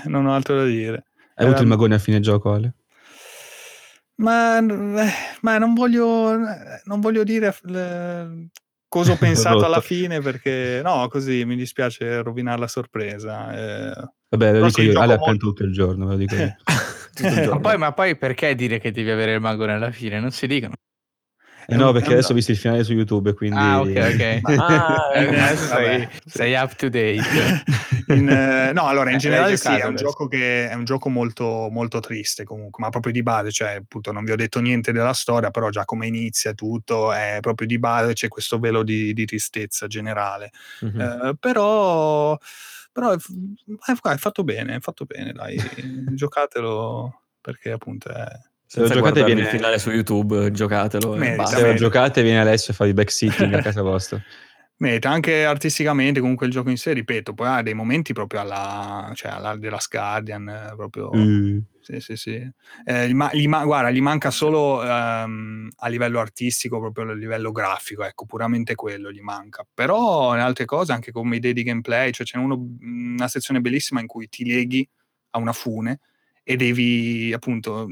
Non ho altro da dire. Hai avuto il magone a fine gioco, Ale? Ma non voglio dire cosa ho pensato alla fine, perché no, così mi dispiace rovinare la sorpresa. Vabbè, lo dico io, Ale è aperto tutto il giorno, ve lo dico io. Ma poi perché dire che devi avere il mago nella fine? Non si dicono. No, perché adesso ho visto il finale su YouTube, quindi... Ah, ok. Adesso sei up to date. In generale sì, è un gioco che è un gioco molto, molto triste comunque, ma proprio di base, cioè appunto non vi ho detto niente della storia, però già come inizia tutto è proprio di base, c'è questo velo di tristezza generale. Mm-hmm. Però è fatto bene, dai. Giocatelo, perché appunto è... Se lo giocate viene il finale su YouTube, giocatelo. Se lo giocate viene Alessio e fa il back-sitting a casa vostra. Merita anche artisticamente, comunque il gioco in sé, ripeto, poi ha dei momenti proprio alla The Last Guardian, proprio... Sì. Gli manca solo a livello artistico, proprio a livello grafico, ecco, puramente quello gli manca. Però in altre cose, anche come idee di gameplay, cioè c'è una sezione bellissima in cui ti leghi a una fune e devi appunto...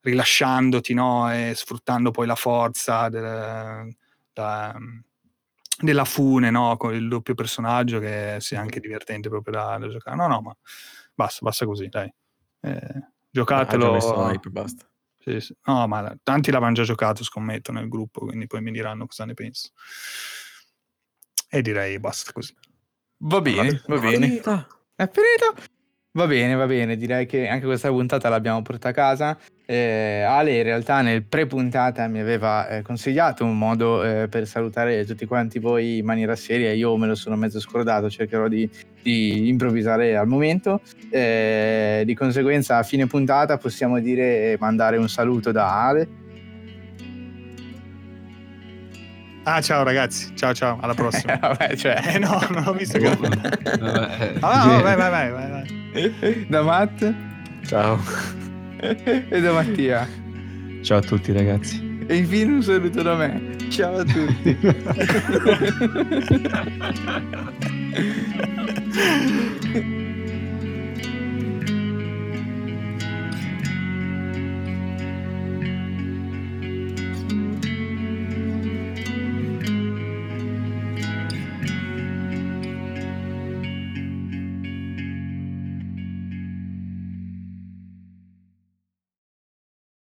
rilasciandoti, no? E sfruttando poi la forza della fune, no? Con il doppio personaggio che sia anche divertente proprio da giocare. No, ma basta così, dai. Giocatelo. Basta. Sì. No, ma tanti l'avranno già giocato, scommetto, nel gruppo, quindi poi mi diranno cosa ne penso. E direi basta così. Va bene. È finita. Va bene, direi che anche questa puntata l'abbiamo portata a casa. Ale in realtà nel pre-puntata mi aveva consigliato un modo per salutare tutti quanti voi in maniera seria, io me lo sono mezzo scordato, cercherò di improvvisare al momento, di conseguenza a fine puntata possiamo dire mandare un saluto da Ale. Ah, ciao ragazzi, ciao, alla prossima. Vabbè, no, non l'ho visto. Vai. Da Matt. Ciao. E da Mattia. Ciao a tutti ragazzi. E infine un saluto da me. Ciao a tutti.